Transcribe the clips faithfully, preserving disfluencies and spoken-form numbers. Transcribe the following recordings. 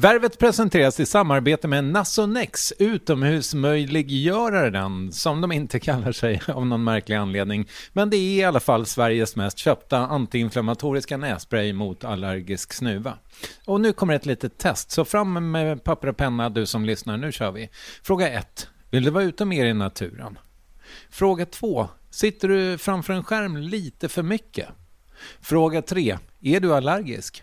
Värvet presenteras i samarbete med Nasonex, utomhusmöjliggöraren, som de inte kallar sig av någon märklig anledning. Men det är i alla fall Sveriges mest köpta antiinflammatoriska nässpray mot allergisk snuva. Och nu kommer ett litet test, så fram med papper och penna du som lyssnar, nu kör vi. Fråga ett. Vill du vara ute mer i naturen? Fråga två. Sitter du framför en skärm lite för mycket? Fråga tre. Är du allergisk?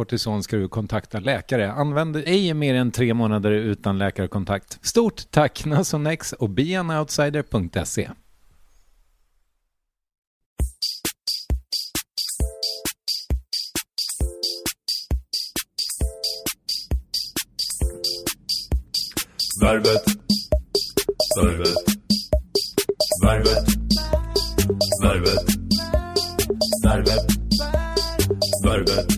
kortison ska du kontakta läkare. Använd ej mer än tre månader utan läkarkontakt. Stort tack Nasonex och bean outsider punkt se. Värvet. Värvet. Värvet. Värvet. Värvet. Värvet.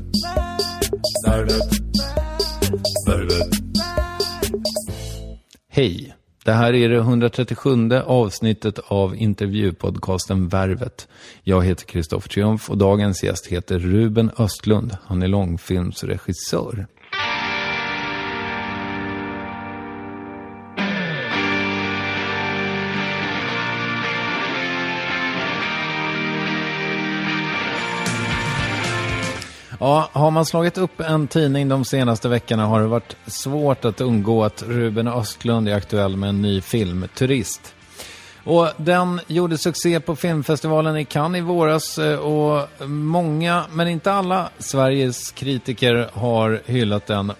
Hej, det här är det hundratrettiosjunde avsnittet av intervjupodcasten Värvet. Jag heter Kristoffer Triumf och dagens gäst heter Ruben Östlund. Han är långfilmsregissör. Ja, har man slagit upp en tidning de senaste veckorna har det varit svårt att undgå att Ruben Östlund är aktuell med en ny film, Turist. Och den gjorde succé på filmfestivalen i Cannes i våras och många, men inte alla, Sveriges kritiker har hyllat den.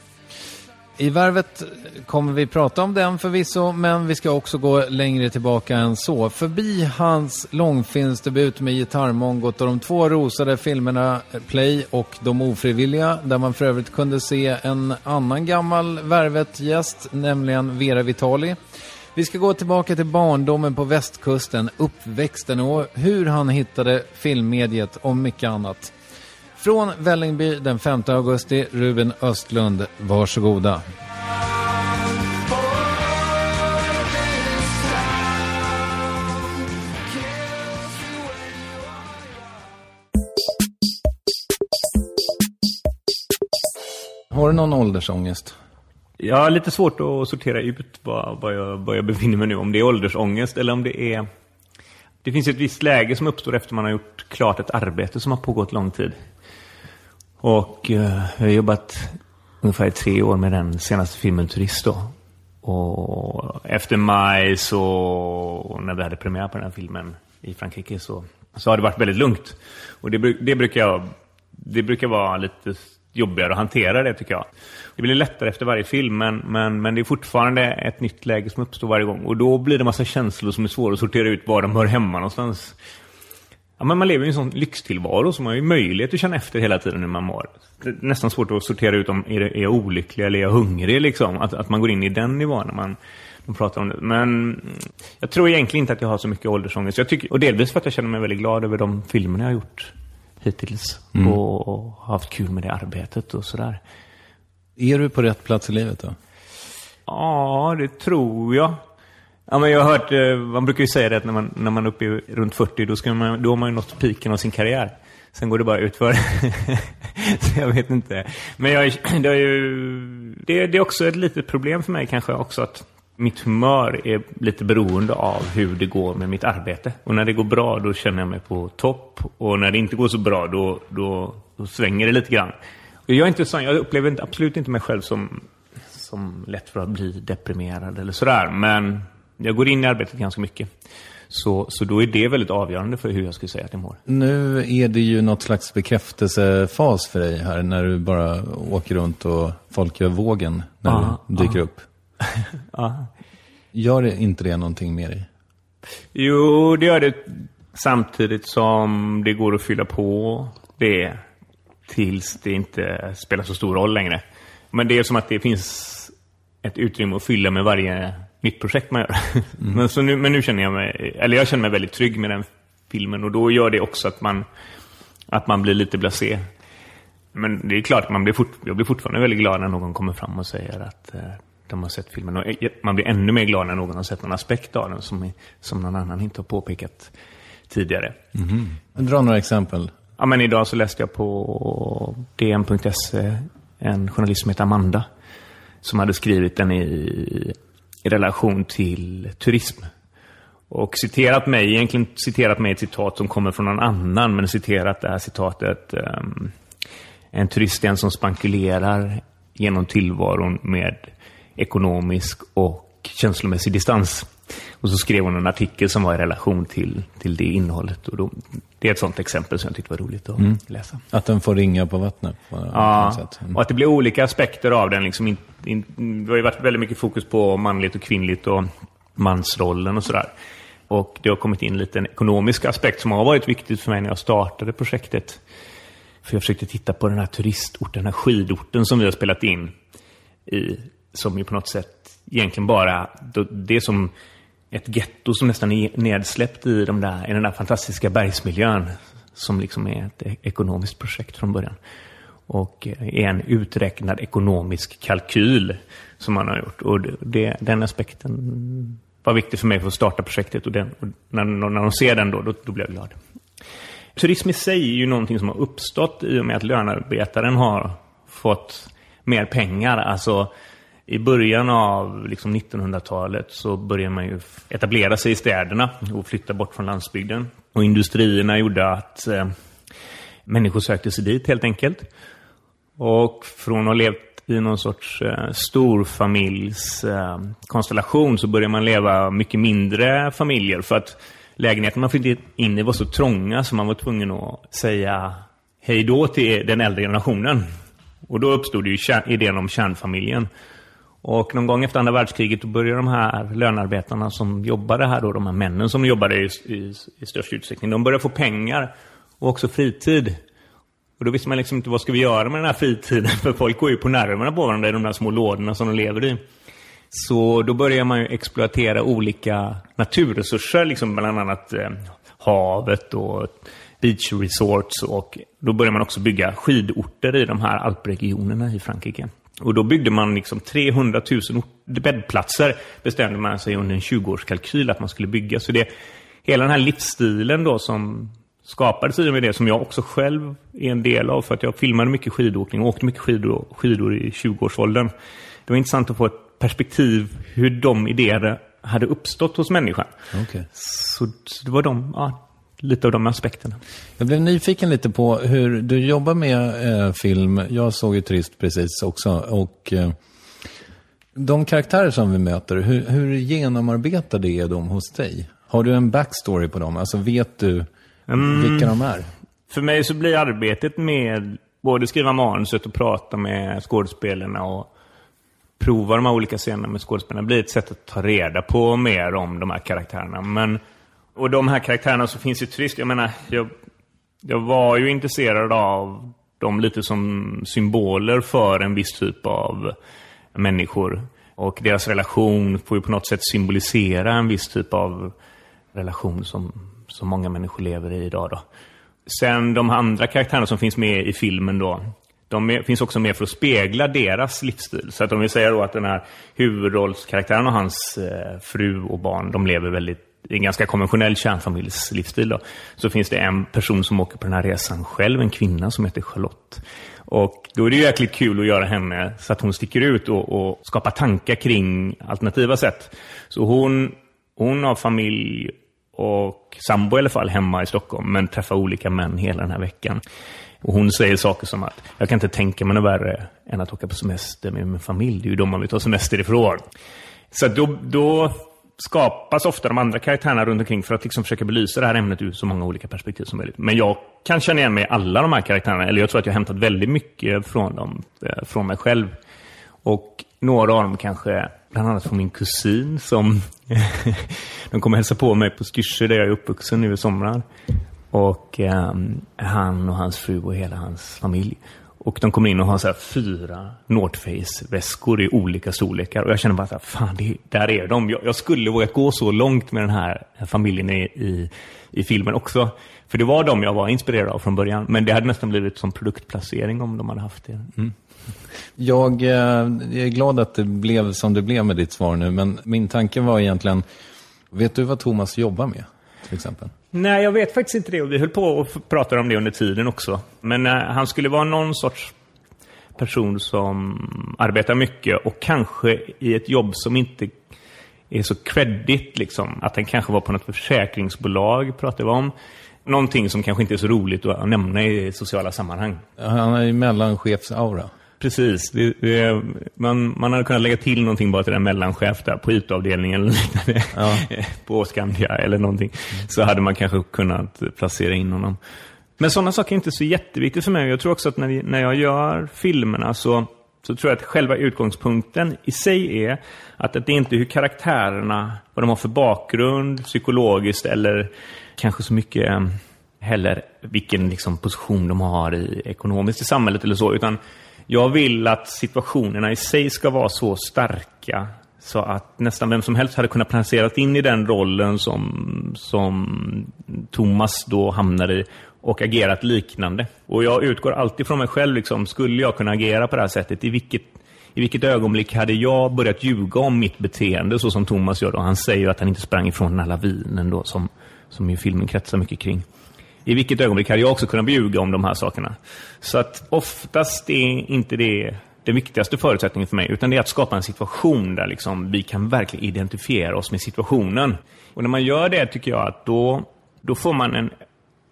I Värvet kommer vi prata om den förvisso, men vi ska också gå längre tillbaka än så. Förbi hans långfilmsdebut med gitarrmongot och de två rosade filmerna Play och De ofrivilliga, där man för övrigt kunde se en annan gammal Värvet-gäst, nämligen Vera Vitali. Vi ska gå tillbaka till barndomen på västkusten, uppväxten och hur han hittade filmmediet och mycket annat. Från Vällingby den femte augusti, Ruben Östlund, varsågoda. Har du någon åldersångest? Jag har lite svårt att sortera ut vad, vad, jag, vad jag befinner mig nu, om det är åldersångest eller om det är... Det finns ett visst läge som uppstår efter man har gjort klart ett arbete som har pågått lång tid. Och eh, jag har jobbat ungefär tre år med den senaste filmen Turisto. Och efter maj så, när vi hade premiär på den här filmen i Frankrike, så, så har det varit väldigt lugnt. Och det, det, brukar, det brukar vara lite jobbigare att hantera det, tycker jag. Det blir lättare efter varje film, men, men, men det är fortfarande ett nytt läge som uppstår varje gång. Och då blir det massa känslor som är svåra att sortera ut var de hör hemma någonstans. Ja, men man lever ju en sån lyxtillvaro som man har ju möjlighet att känna efter hela tiden hur man mår. Det är nästan svårt att sortera ut om är, det, är jag olycklig eller är jag hungrig, liksom. Att, att man går in i den nivån när man... De pratar om det. Men jag tror egentligen inte att jag har så mycket åldersångest. Jag tycker, och delvis för att jag känner mig väldigt glad över de filmerna jag har gjort hittills. Mm. Och, och haft kul med det arbetet och sådär. Är du på rätt plats i livet då? Ja, det tror jag. Ja, men jag har hört, man brukar ju säga det att när man, när man är uppe i runt fyrtio, då, ska man, då har man ju nått piken av sin karriär. Sen går det bara utför. Så jag vet inte. Men jag, det, är ju, det, det är också ett litet problem för mig kanske också att mitt humör är lite beroende av hur det går med mitt arbete. Och när det går bra, då känner jag mig på topp. Och när det inte går så bra, då, då, då svänger det lite grann. Och jag är inte sån, jag upplever inte, absolut inte mig själv som, som lätt för att bli deprimerad eller sådär. Men jag går in i arbetet ganska mycket. Så, så då är det väldigt avgörande för hur jag skulle säga att jag mår. Nu är det ju något slags bekräftelsefas för dig här. När du bara åker runt och folk gör vågen när aha, du dyker aha. upp. Ja. Gör det inte det någonting med dig? Jo, det gör det, samtidigt som det går att fylla på det tills det inte spelar så stor roll längre. Men det är som att det finns ett utrymme att fylla med varje nytt projekt man gör. Mm. Men, så nu, men nu känner jag mig, eller jag känner mig väldigt trygg med den filmen, och då gör det också att man, att man blir lite blasé. Men det är klart, man blir fort, jag blir fortfarande väldigt glad när någon kommer fram och säger att de har sett filmen, och man blir ännu mer glad när någon har sett någon aspekt av den som, är, som någon annan inte har påpekat tidigare. Mm-hmm. Dra några exempel. Ja, men idag så läste jag på d n punkt s e en journalist som heter Amanda som hade skrivit den i, i relation till turism och citerat mig, egentligen citerat mig ett citat som kommer från någon annan, men citerat det här citatet: en turist är en som spankulerar genom tillvaron med ekonomisk och känslomässig distans. Och så skrev hon en artikel som var i relation till, till det innehållet. Och då, det är ett sånt exempel som jag tyckte var roligt att mm. läsa. Att den får ringa på vattnet. På ja, sätt. Mm. och att det blir olika aspekter av den. Liksom in, in, det har ju varit väldigt mycket fokus på manligt och kvinnligt och mansrollen och sådär. Och det har kommit in lite en ekonomisk aspekt som har varit viktigt för mig när jag startade projektet. För jag försökte titta på den här turistorten, den här skidorten som vi har spelat in i, som ju på något sätt egentligen bara, det är som ett getto som nästan är nedsläppt i, de där, i den där fantastiska bergsmiljön som liksom är ett ekonomiskt projekt från början. Och är en uträknad ekonomisk kalkyl som man har gjort. Och det, den aspekten var viktig för mig för att starta projektet, och, den, och när, när de ser den då, då, då blir jag glad. Turism i sig är ju någonting som har uppstått i och med att lönarbetaren har fått mer pengar, alltså. I början av liksom nittonhundratalet så började man ju etablera sig i städerna och flytta bort från landsbygden. Och industrierna gjorde att eh, människor sökte sig dit helt enkelt. Och från att ha levt i någon sorts eh, storfamiljs eh, konstellation så började man leva mycket mindre familjer. För att lägenheten man fick in i var så trånga så man var tvungen att säga hej då till den äldre generationen. Och då uppstod det ju kär- idén om kärnfamiljen. Och någon gång efter andra världskriget då började de här lönarbetarna som jobbade här då, de här männen som jobbade i, i, i störst utsträckning, de började få pengar och också fritid. Och då visste man liksom inte vad ska vi göra med den här fritiden, för folk går ju på nerverna på varandra i de där små lådorna som de lever i. Så då började man ju exploatera olika naturresurser, liksom bland annat eh, havet och beach resorts, och då började man också bygga skidorter i de här alpregionerna i Frankrike. Och då byggde man liksom trehundratusen bäddplatser, bestämde man sig under en tjugoårskalkyl att man skulle bygga. Så det, hela den här livsstilen då som skapades i och med det, som jag också själv är en del av, för att jag filmade mycket skidåkning och åkte mycket skidor, skidor i tjugoårsåldern. Det var intressant att få ett perspektiv hur de idéer hade uppstått hos människan. Okay. Så, så det var de, ja, lite av de aspekterna. Jag blev nyfiken lite på hur du jobbar med eh, film. Jag såg ju Turist precis också. Och eh, de karaktärer som vi möter, hur, hur genomarbetade är de hos dig? Har du en backstory på dem? Alltså vet du mm, vilka de är? För mig så blir arbetet med både skriva manuset och prata med skådespelarna och prova de här olika scenerna med skådespelarna blir ett sätt att ta reda på mer om de här karaktärerna. Men, och de här karaktärerna som finns i Turisto, jag menar, jag, jag var ju intresserad av dem lite som symboler för en viss typ av människor. Och deras relation får ju på något sätt symbolisera en viss typ av relation som, som många människor lever i idag då. Sen de andra karaktärerna som finns med i filmen då, de är, finns också med för att spegla deras livsstil. Så att om vi säger då att den här huvudrollskaraktären och hans eh, fru och barn, de lever väldigt i en ganska konventionell kärnfamiljslivsstil då. Så finns det en person som åker på den här resan själv, en kvinna som heter Charlotte. Och då är det ju jäkligt kul att göra henne så att hon sticker ut och, och skapar tankar kring alternativa sätt. Så hon, hon har familj och sambo i alla fall hemma i Stockholm, men träffar olika män hela den här veckan. Och hon säger saker som att jag kan inte tänka mig något värre än att åka på semester med min familj. Det är ju de man vill ta semester ifrån. Så då... då skapas ofta de andra karaktärerna runt omkring för att liksom försöka belysa det här ämnet ur så många olika perspektiv som möjligt. Men jag kan känna igen mig i alla de här karaktärerna, eller jag tror att jag har hämtat väldigt mycket från dem, från mig själv. Och några av dem kanske, bland annat från min kusin som de kommer hälsa på mig på Styrsö där jag är uppvuxen nu i somrar. Och um, han och hans fru och hela hans familj. Och de kommer in och har så här fyra North Face-väskor i olika storlekar. Och jag känner bara så här, fan, det, där är de. Jag, jag skulle våga gå så långt med den här familjen i, i, i filmen också. För det var de jag var inspirerad av från början. Men det hade nästan blivit som produktplacering om de hade haft det. Mm. Jag, jag är glad att det blev som det blev med ditt svar nu. Men min tanke var egentligen, vet du vad Thomas jobbar med till exempel? Nej, jag vet faktiskt inte det, och vi höll på och pratade om det under tiden också. Men eh, han skulle vara någon sorts person som arbetar mycket och kanske i ett jobb som inte är så credit liksom. Att han kanske var på något försäkringsbolag, pratade vi om. Någonting som kanske inte är så roligt att nämna i sociala sammanhang. Han är ju mellanchefsaura. Precis, det, det, man, man hade kunnat lägga till någonting bara till den mellanchef där på I T-avdelningen eller liknande, ja. På Skandia eller någonting, så hade man kanske kunnat placera in honom. Men sådana saker är inte så jätteviktigt för mig. Jag tror också att när, när jag gör filmerna så, så tror jag att själva utgångspunkten i sig är att, att det är inte hur karaktärerna, vad de har för bakgrund, psykologiskt eller kanske så mycket heller vilken liksom, position de har i, ekonomiskt i samhället eller så, utan jag vill att situationerna i sig ska vara så starka så att nästan vem som helst hade kunnat placerat in i den rollen som, som Thomas då hamnar i och agerat liknande. Och jag utgår alltid från mig själv, liksom, skulle jag kunna agera på det här sättet? I vilket, i vilket ögonblick hade jag börjat ljuga om mitt beteende så som Thomas gör då? Han säger att han inte sprang ifrån den här lavinen då, som, som ju filmen kretsar mycket kring. I vilket ögonblick hade jag också kunnat ljuga om de här sakerna. Så att oftast är inte det den viktigaste förutsättningen för mig, utan det är att skapa en situation där liksom vi kan verkligen identifiera oss med situationen. Och när man gör det tycker jag att då, då får man en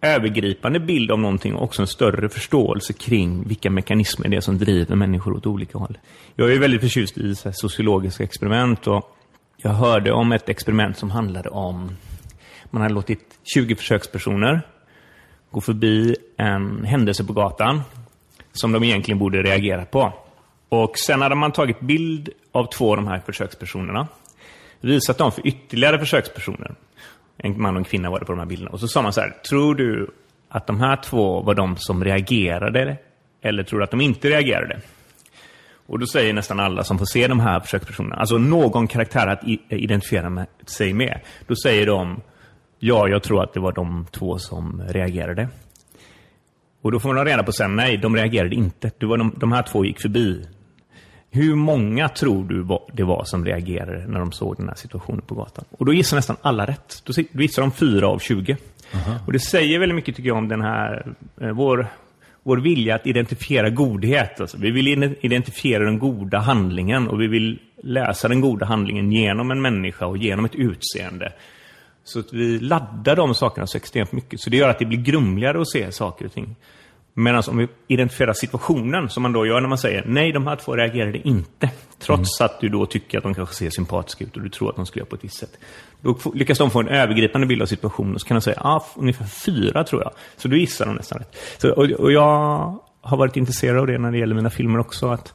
övergripande bild av någonting och också en större förståelse kring vilka mekanismer det är som driver människor åt olika håll. Jag är väldigt förtjust i så här sociologiska experiment, och jag hörde om ett experiment som handlade om man hade låtit tjugo försökspersoner gå förbi en händelse på gatan som de egentligen borde reagera på. Och sen hade man tagit bild av två av de här försökspersonerna, visat dem för ytterligare försökspersoner. En man och en kvinna var det på de här bilderna. Och så sa man så här, tror du att de här två var de som reagerade eller tror du att de inte reagerade? Och då säger nästan alla som får se de här försökspersonerna, alltså någon karaktär att identifiera med, sig med, då säger de ja, jag tror att det var de två som reagerade. Och då får man reda på sen, nej, de reagerade inte. Det var de, de här två gick förbi. Hur många tror du det var som reagerade när de såg den här situationen på gatan? Och då gissar nästan alla rätt. Då gissar de fyra av tjugo. Uh-huh. Och det säger väldigt mycket tycker jag om den här, vår, vår vilja att identifiera godhet. Alltså, vi vill identifiera den goda handlingen och vi vill läsa den goda handlingen genom en människa och genom ett utseende. Så att vi laddar de sakerna så extremt mycket. Så det gör att det blir grumligare att se saker och ting. Medan om vi identifierar situationen som man då gör när man säger nej, de här två reagerade inte. Trots mm. att du då tycker att de kanske ser sympatiska ut och du tror att de skulle göra på ett visst sätt. Då lyckas de få en övergripande bild av situationen och så kan de säga ah, ungefär fyra tror jag. Så du gissar de nästan rätt. Så, och, och jag har varit intresserad av det när det gäller mina filmer också, att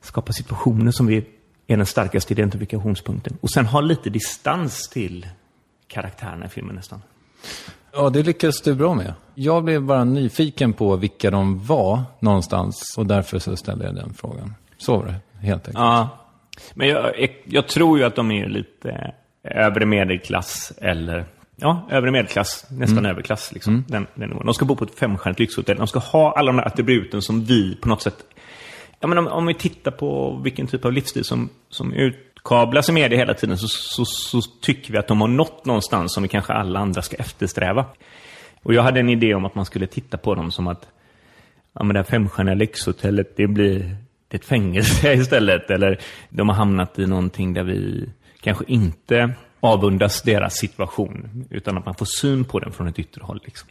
skapa situationer som vi är den starkaste identifikationspunkten. Och sen ha lite distans till karaktärerna i filmen nästan. Ja, det lyckades du bra med. Jag blev bara nyfiken på vilka de var någonstans, och därför så ställde jag den frågan. Så var det, helt enkelt. Ja, men jag, jag tror ju att de är lite övre medelklass, eller ja, övre medelklass, nästan mm. överklass liksom, mm. den, den nivån. De ska bo på ett femstjärnigt lyxhotell. De ska ha alla de här attributen som vi på något sätt... Ja, men om, om vi tittar på vilken typ av livsstil som, som utkablas i media hela tiden, så, så, så tycker vi att de har nått någonstans som vi kanske alla andra ska eftersträva. Och jag hade en idé om att man skulle titta på dem som att ja, men det här femstjärniga lyxhotellet, det blir det ett fängelse istället. Eller de har hamnat i någonting där vi kanske inte avundas deras situation, utan att man får syn på den från ett yttre håll liksom.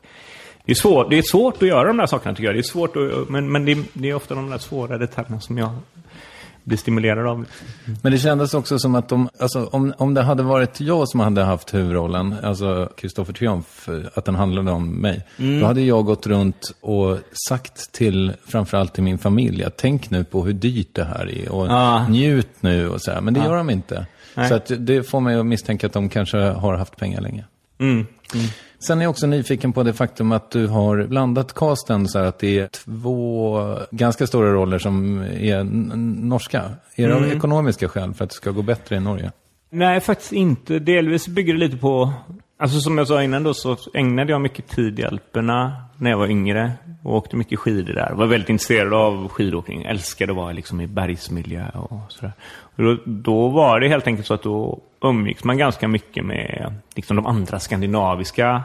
Det är, svår, det är svårt att göra de där sakerna tycker jag. Det är svårt att, men men det är, det är ofta de där svåra detaljerna som jag blir stimulerad av. Men det kändes också som att de, alltså, om, om det hade varit jag som hade haft huvudrollen, alltså Kristoffer Triumf, att den handlade om mig, mm. då hade jag gått runt och sagt till, framförallt till min familj, att tänk nu på hur dyrt det här är och ah. njut nu och så här. Men det ah. gör de inte. Nej. Så att det får mig att misstänka att de kanske har haft pengar länge. Mm. Mm. Sen är jag också nyfiken på det faktum att du har blandat casten så här, att det är två ganska stora roller som är n- norska. Är det mm. av ekonomiska skäl för att det ska gå bättre i Norge? Nej, faktiskt inte. Delvis bygger det lite på... Alltså som jag sa innan då, så ägnade jag mycket tid i Alperna när jag var yngre och åkte mycket skidor där. Var väldigt intresserad av skidåkning. Älskade att vara liksom i bergsmiljö och sådär. Och då, då var det helt enkelt så att då umgicks man ganska mycket med liksom de andra skandinaviska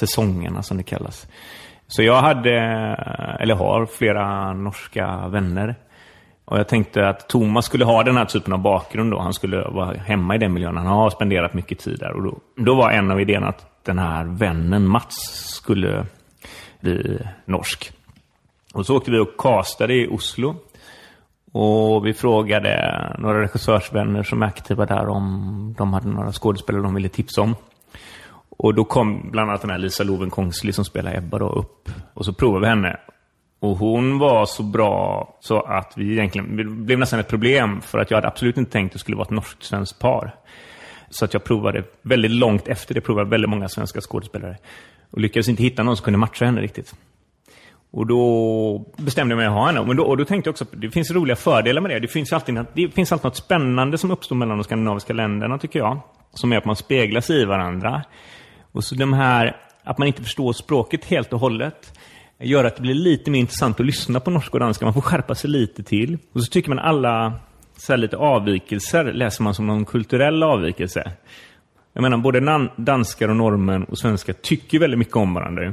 säsongerna som det kallas. Så jag hade, eller har, flera norska vänner. Och jag tänkte att Thomas skulle ha den här typen av bakgrund då. Han skulle vara hemma i den miljön. Han har spenderat mycket tid där. Och då, då var en av idén att den här vännen Mats skulle bli norsk. Och så åkte vi och castade i Oslo. Och vi frågade några regissörsvänner som är aktiva där om de hade några skådespelare de ville tipsa om. Och då kom bland annat den här Lisa Loven Kongsli som spelar Ebba då upp. Och så provade vi henne. Och hon var så bra så att vi egentligen, det blev nästan ett problem, för att jag hade absolut inte tänkt att det skulle vara ett norskt-svenskt par. Så att jag provade väldigt långt efter det, provade väldigt många svenska skådespelare. Och lyckades inte hitta någon som kunde matcha henne riktigt. Och då bestämde jag mig att ha henne. Men då, och då tänkte jag också, det finns roliga fördelar med det. Det finns alltid, det finns alltid något spännande som uppstår mellan de skandinaviska länderna tycker jag. Som är att man speglas i varandra. Och så de här, att man inte förstår språket helt och hållet, gör att det blir lite mer intressant att lyssna på norska och danska. Man får skärpa sig lite till. Och så tycker man alla så här lite avvikelser läser man som någon kulturell avvikelse. Jag menar, både danskar och norrmän och svenskar tycker väldigt mycket om varandra.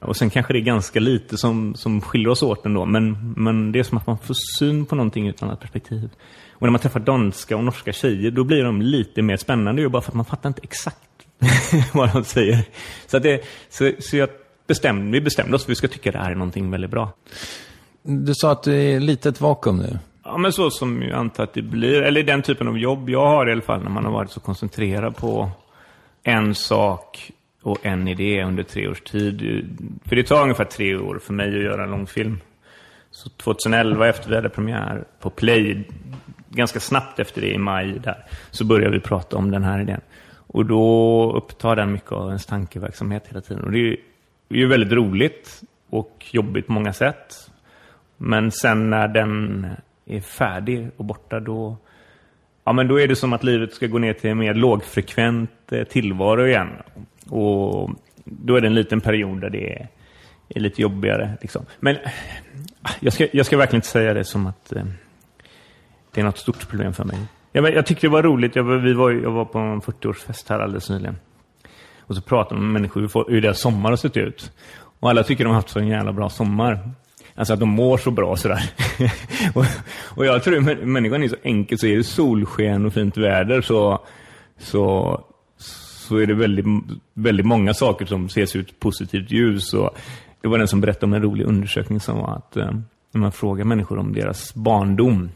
Och sen kanske det är ganska lite som, som skiljer oss åt ändå. Men, men det är som att man får syn på någonting utan ett perspektiv. Och när man träffar danska och norska tjejer, då blir de lite mer spännande. Bara för att man fattar inte exakt vad de säger. Så, att det, så, så jag Bestämde, vi bestämde oss, vi ska tycka det här är någonting väldigt bra. Du sa att det är lite ett vakuum nu. Ja, men så som jag antar att det blir, eller den typen av jobb jag har i alla fall, när man har varit så koncentrerad på en sak och en idé under tre års tid. För det tar ungefär tre år för mig att göra en långfilm. Så tjugohundraelva, efter vi hade premiär på Play, ganska snabbt efter det i maj där, så började vi prata om den här idén. Och då upptar den mycket av ens tankeverksamhet hela tiden. Och det är ju Det är ju väldigt roligt och jobbigt på många sätt. Men sen när den är färdig och borta, då, ja, men då är det som att livet ska gå ner till en mer lågfrekvent tillvaro igen. Och då är det en liten period där det är, är lite jobbigare. Liksom. Men jag ska, jag ska verkligen inte säga det som att eh, det är något stort problem för mig. Jag, jag tyckte det var roligt. Jag, vi var, jag var på en fyrtioårsfest här alldeles nyligen. Och så pratar man med människor hur deras sommar har sett ut. Och alla tycker de har haft så en jävla bra sommar. Alltså att de mår så bra sådär. och, och jag tror att människan är så enkel, så är det solsken och fint väder. Så, så, så är det väldigt, väldigt många saker som ses ut positivt ljus. Och det var den som berättade om en rolig undersökning som var att eh, när man frågar människor om deras barndom.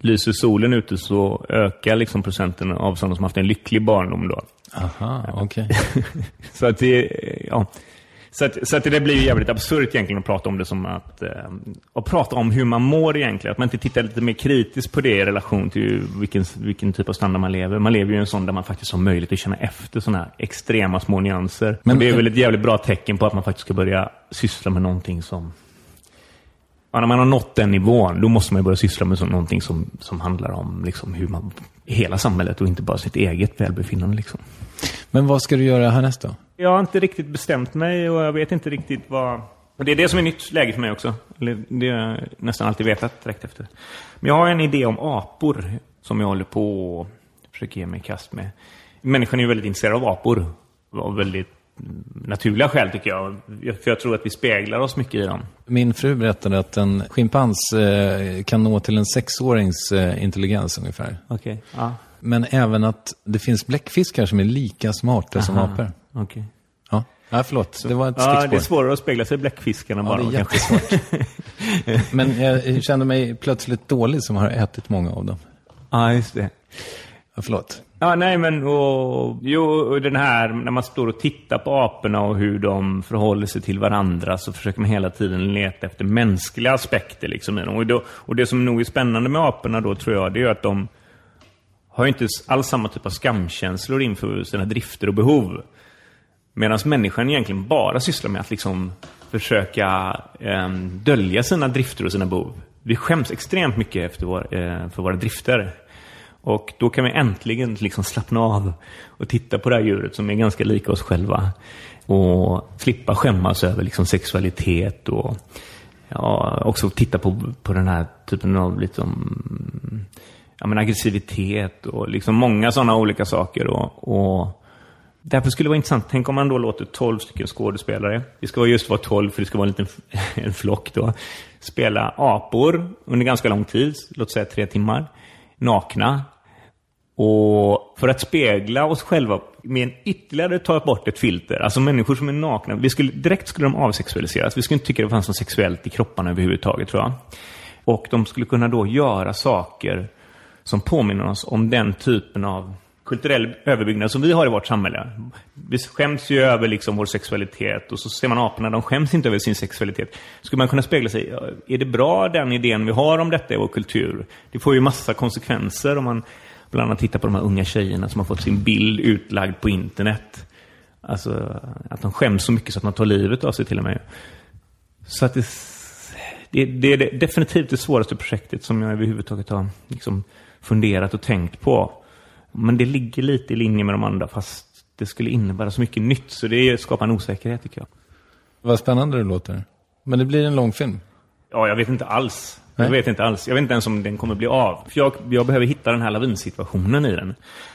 Lyser solen ute så ökar liksom procenten av sådana som haft en lycklig barndom då. Aha, okej. Okay. Så att det, ja. Så att, så att det blir ju jävligt absurt egentligen att prata om det som att, eh, att prata om hur man mår egentligen. Att man inte tittar lite mer kritiskt på det i relation till vilken, vilken typ av standard man lever. Man lever ju i en sån där man faktiskt har möjlighet att känna efter sådana här extrema små nyanser. Men det är väl ett jävligt bra tecken på att man faktiskt ska börja syssla med någonting som... Ja, när man har nått den nivån, då måste man ju börja syssla med så, någonting som, som handlar om liksom, hur man, hela samhället och inte bara sitt eget välbefinnande. Liksom. Men vad ska du göra härnäst då? Jag har inte riktigt bestämt mig och jag vet inte riktigt vad... Och det är det som är nytt läge för mig också. Det har jag nästan alltid vetat direkt efter. Men jag har en idé om apor som jag håller på och försöker ge mig kast med. Människan är ju väldigt intresserad av apor. Av väldigt naturliga skäl tycker jag. För jag tror att vi speglar oss mycket i dem. Min fru berättade att en schimpans kan nå till en sexårings intelligens ungefär. Okej, ja. Men även att det finns bläckfiskar som är lika smarta Aha. som apor. Okej. Ja. Ja, förlåt. Det var ett stickspår. Ja, det är svårare att spegla sig i bläckfiskarna bara. Ja, det är jättesvårt. Men jag kände mig plötsligt dålig som har ätit många av dem. Ja, just det. Ja, förlåt. Ja, nej men och, jo, och den här när man står och tittar på aporna och hur de förhåller sig till varandra så försöker man hela tiden leta efter mänskliga aspekter liksom i dem. Och, då, och det som nog är spännande med aporna då tror jag det är att de har inte alls samma typ av skamkänslor inför sina drifter och behov. Medan människan egentligen bara sysslar med att liksom försöka eh, dölja sina drifter och sina behov. Vi skäms extremt mycket efter vår, eh, för våra drifter. Och då kan vi äntligen liksom slappna av och titta på det här djuret som är ganska lika oss själva. Och slippa skämmas över liksom sexualitet och ja, också titta på, på den här typen av liksom, ja, men aggressivitet och liksom många sådana olika saker. Och, och därför skulle det vara intressant. Tänk om man då låter tolv stycken skådespelare, det ska just vara tolv för det ska vara en liten en flock då, spela apor under ganska lång tid, låt säga tre timmar. Nakna och för att spegla oss själva med en ytterligare ta bort ett filter, alltså människor som är nakna vi skulle, direkt skulle de avsexualiseras, vi skulle inte tycka det fanns något sexuellt i kropparna överhuvudtaget tror jag, och de skulle kunna då göra saker som påminner oss om den typen av kulturell överbyggnad som vi har i vårt samhälle. Vi skäms ju över liksom vår sexualitet och så ser man aporna, de skäms inte över sin sexualitet. Skulle man kunna spegla sig, är det bra den idén vi har om detta i vår kultur? Det får ju massa konsekvenser om man bland annat tittar på de här unga tjejerna som har fått sin bild utlagd på internet. Alltså att de skäms så mycket så att man tar livet av sig till och med. Så att det, det, det är definitivt det svåraste projektet som jag överhuvudtaget har liksom funderat och tänkt på. Men det ligger lite i linje med de andra fast det skulle innebära så mycket nytt så det skapar en osäkerhet tycker jag. Vad spännande det låter. Men det blir en lång film. Ja, jag vet inte alls. Nej. Jag vet inte alls. Jag vet inte ens om den kommer bli av. För jag, jag behöver hitta den här lavinsituationen i den.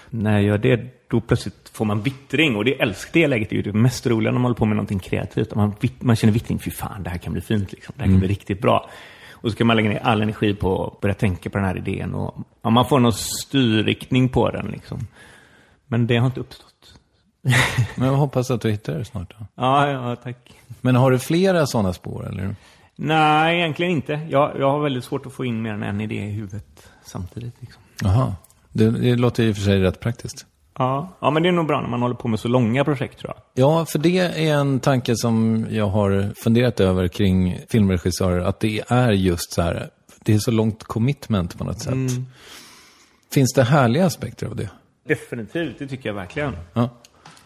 När jag gör det, då plötsligt får man vittring. Och det älskar det läget. Det är ju det mest roliga när man håller på med någonting kreativt. Man, man känner vittring, fy fan, det här kan bli fint. Liksom. Det här kan bli mm. riktigt bra. Och så kan man lägga ner all energi på att börja tänka på den här idén. Och, ja, man får någon styrriktning på den. Liksom. Men det har inte uppstått. Men jag hoppas att du hittar det snart. Då. Ja, ja, tack. Men har du flera sådana spår? Eller? Nej, egentligen inte. Jag, jag har väldigt svårt att få in mer än en idé i huvudet samtidigt. Liksom. Jaha, det, det låter ju för sig rätt praktiskt. Ja. ja, men det är nog bra när man håller på med så långa projekt tror jag. Ja, för det är en tanke som jag har funderat över kring filmregissörer. Att det är just så här, det är så långt commitment på något sätt. Mm. Finns det härliga aspekter av det? Definitivt, det tycker jag verkligen. Ja.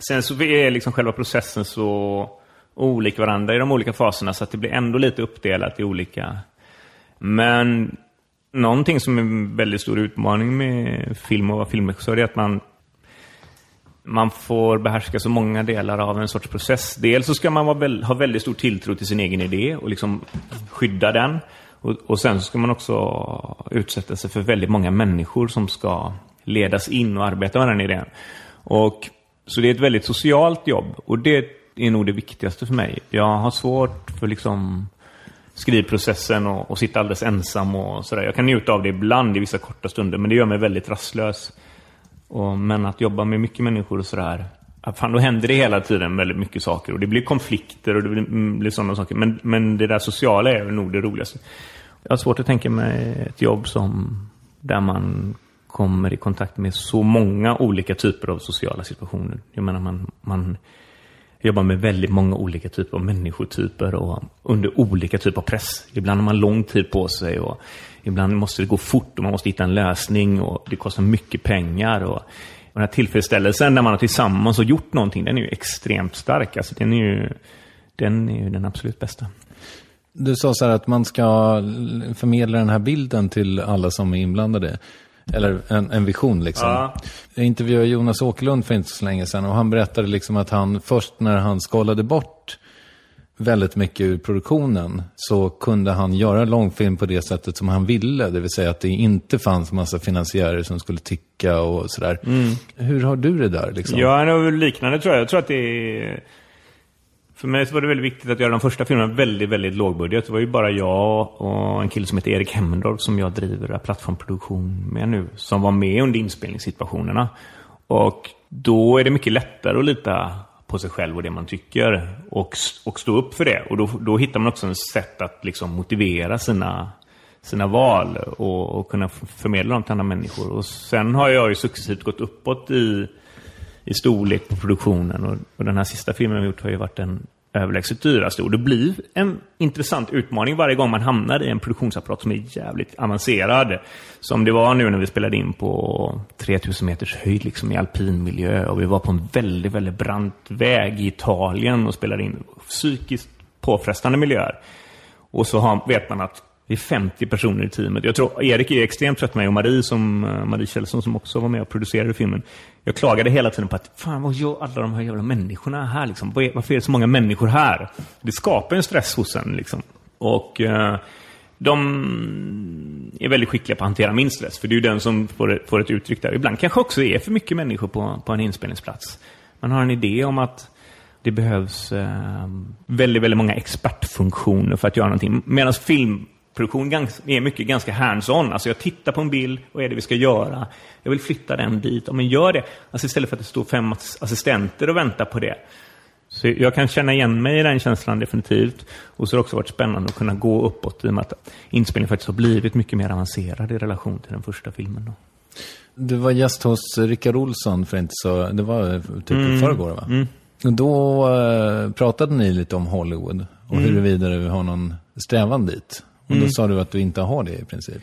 Sen så är liksom själva processen så olika varandra i de olika faserna så att det blir ändå lite uppdelat i olika... Men någonting som är en väldigt stor utmaning med film och filmregissör är att man... Man får behärska så många delar av en sorts process. Dels så ska man vara väl, ha väldigt stor tilltro till sin egen idé och liksom skydda den. Och, och sen så ska man också utsätta sig för väldigt många människor som ska ledas in och arbeta med den idén. Och, så det är ett väldigt socialt jobb och det är nog det viktigaste för mig. Jag har svårt för liksom skrivprocessen och, och sitta alldeles ensam och sådär. Jag kan njuta av det ibland i vissa korta stunder men det gör mig väldigt rastlös. Och, men att jobba med mycket människor och sådär, fan då händer det hela tiden väldigt mycket saker och det blir konflikter och det blir, blir sådana saker, men, men det där sociala är nog det roligaste. Jag har svårt att tänka mig ett jobb som där man kommer i kontakt med så många olika typer av sociala situationer. Jag menar man, man jobbar med väldigt många olika typer av människotyper och under olika typer av press. Ibland har man lång tid på sig och ibland måste det gå fort och man måste hitta en lösning och det kostar mycket pengar. Och, och den här tillfredsställelsen när man har tillsammans och gjort någonting, den är ju extremt stark. Alltså den är ju, den är ju den absolut bästa. Du sa så här att man ska förmedla den här bilden till alla som är inblandade. Eller en, en vision liksom. Ja. Jag intervjuade Jonas Åkerlund för inte så länge sedan och han berättade liksom att han först när han skalade bort väldigt mycket ur produktionen så kunde han göra en långfilm på det sättet som han ville. Det vill säga att det inte fanns massa finansiärer som skulle ticka och sådär. Mm. Hur har du det där liksom? Ja, det är liknande tror jag. Jag tror att det är... För mig så var det väldigt viktigt att göra de första filmerna väldigt, väldigt lågbudget. Det var ju bara jag och en kille som heter Erik Hemmendorf som jag driver plattformproduktion med nu. Som var med under inspelningssituationerna. Och då är det mycket lättare att lita på sig själv och det man tycker. Och, och stå upp för det. Och då, då hittar man också ett sätt att liksom motivera sina, sina val. Och, och kunna förmedla dem till andra människor. Och sen har jag ju successivt gått uppåt i... i storlek på produktionen. Och, och den här sista filmen vi gjort har ju varit den överlägset dyraste. Och det blir en intressant utmaning varje gång man hamnar i en produktionsapparat som är jävligt avancerad. Som det var nu när vi spelade in på tre tusen meters höjd liksom i alpin miljö. Och vi var på en väldigt, väldigt brant väg i Italien och spelade in psykiskt påfrestande miljöer. Och så har, vet man att det är femtio personer i teamet. Jag tror Erik är extremt trött med mig och Marie, som, Marie Kjellson som också var med och producerade filmen. Jag klagade hela tiden på att fan vad gör alla de här jävla människorna här liksom? Varför är det så många människor här? Det skapar en stress hos en liksom. Och eh, de är väldigt skickliga på att hantera min stress. För det är ju den som får, får ett uttryck där. Ibland kanske också är för mycket människor på, på en inspelningsplats. Man har en idé om att det behövs eh, väldigt, väldigt många expertfunktioner för att göra någonting. Medan film... Produktion är mycket ganska hands-on. Alltså jag tittar på en bild, vad är det vi ska göra? Jag vill flytta den dit. Om man gör det, alltså istället för att det står fem assistenter och väntar på det. Så jag kan känna igen mig i den känslan definitivt. Och så har det också varit spännande att kunna gå uppåt i och med att inspelningen faktiskt har blivit mycket mer avancerad i relation till den första filmen då. Du var gäst hos Rickard Olsson för inte så, det var typ mm. förrgår va? Mm. Och då pratade ni lite om Hollywood och mm. huruvida du har någon strävan dit. Och då sa du att du inte har det i princip.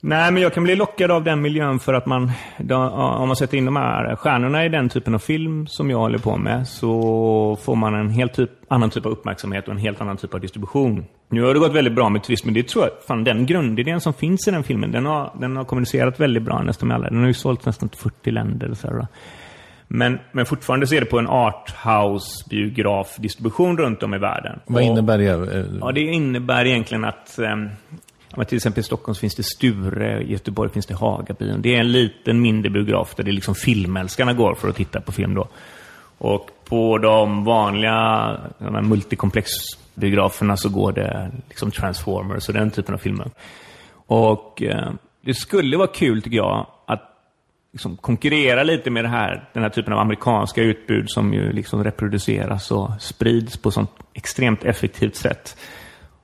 Nej, men jag kan bli lockad av den miljön för att man, då, om man sätter in de här stjärnorna i den typen av film som jag håller på med så får man en helt typ, annan typ av uppmärksamhet och en helt annan typ av distribution. Nu har det gått väldigt bra med turism, men det tror jag, fan, den grundidén som finns i den filmen, den har, den har kommunicerat väldigt bra nästan med alla. Den har ju sålt nästan till fyrtio länder och så här. Men, men fortfarande ser det på en arthouse-biograf-distribution runt om i världen. Vad innebär det? Ja, det innebär egentligen att eh, till exempel i Stockholm finns det Sture, i Göteborg finns det Hagabion. Det är en liten mindre biograf där det liksom filmälskarna går för att titta på film då. Och på de vanliga de här multikomplexbiograferna så går det liksom Transformers och den typen av filmer. Och eh, det skulle vara kul tycker jag att liksom konkurrera lite med det här, den här typen av amerikanska utbud som ju liksom reproduceras och sprids på sånt extremt effektivt sätt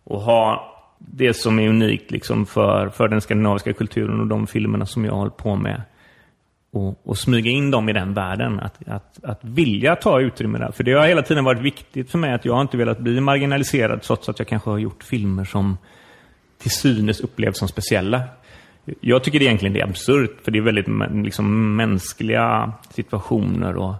och ha det som är unikt liksom för, för den skandinaviska kulturen och de filmerna som jag håller på med och, och smyga in dem i den världen att, att, att vilja ta utrymme där, för det har hela tiden varit viktigt för mig att jag inte velat bli marginaliserad trots att jag kanske har gjort filmer som till synes upplevs som speciella. Jag tycker egentligen det är absurt för det är väldigt liksom, mänskliga situationer och,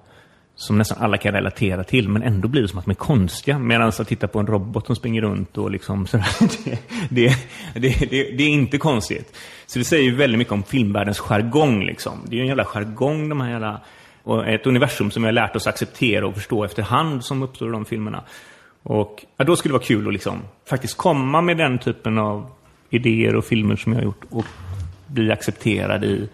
som nästan alla kan relatera till men ändå blir det som att de är konstiga medan att titta på en robot som springer runt och liksom, sådär, det, det, det, det, det är inte konstigt. Så det säger ju väldigt mycket om filmvärldens jargong liksom. Det är ju en jävla jargong de här jävla, och ett universum som vi har lärt oss acceptera och förstå efterhand som uppstår i de filmerna. Och ja, då skulle det vara kul att liksom, faktiskt komma med den typen av idéer och filmer som jag har gjort och bli accepterad i,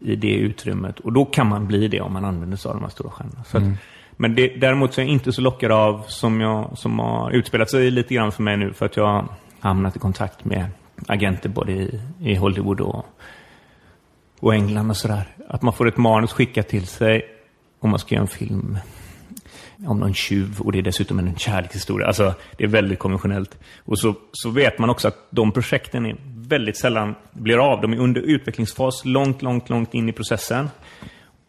i det utrymmet. Och då kan man bli det om man använder sig av de här stora stjärnorna. Så att, mm. Men det, däremot så är jag inte så lockad av som, jag, som har utspelat sig lite grann för mig nu för att jag har hamnat i kontakt med agenter både i, i Hollywood och, och England och sådär. Att man får ett manus skickat till sig om man ska göra en film om någon tjuv och det är dessutom en kärlekshistoria. Alltså det är väldigt konventionellt. Och så, så vet man också att de projekten är väldigt sällan blir av. De är under utvecklingsfas långt, långt, långt in i processen.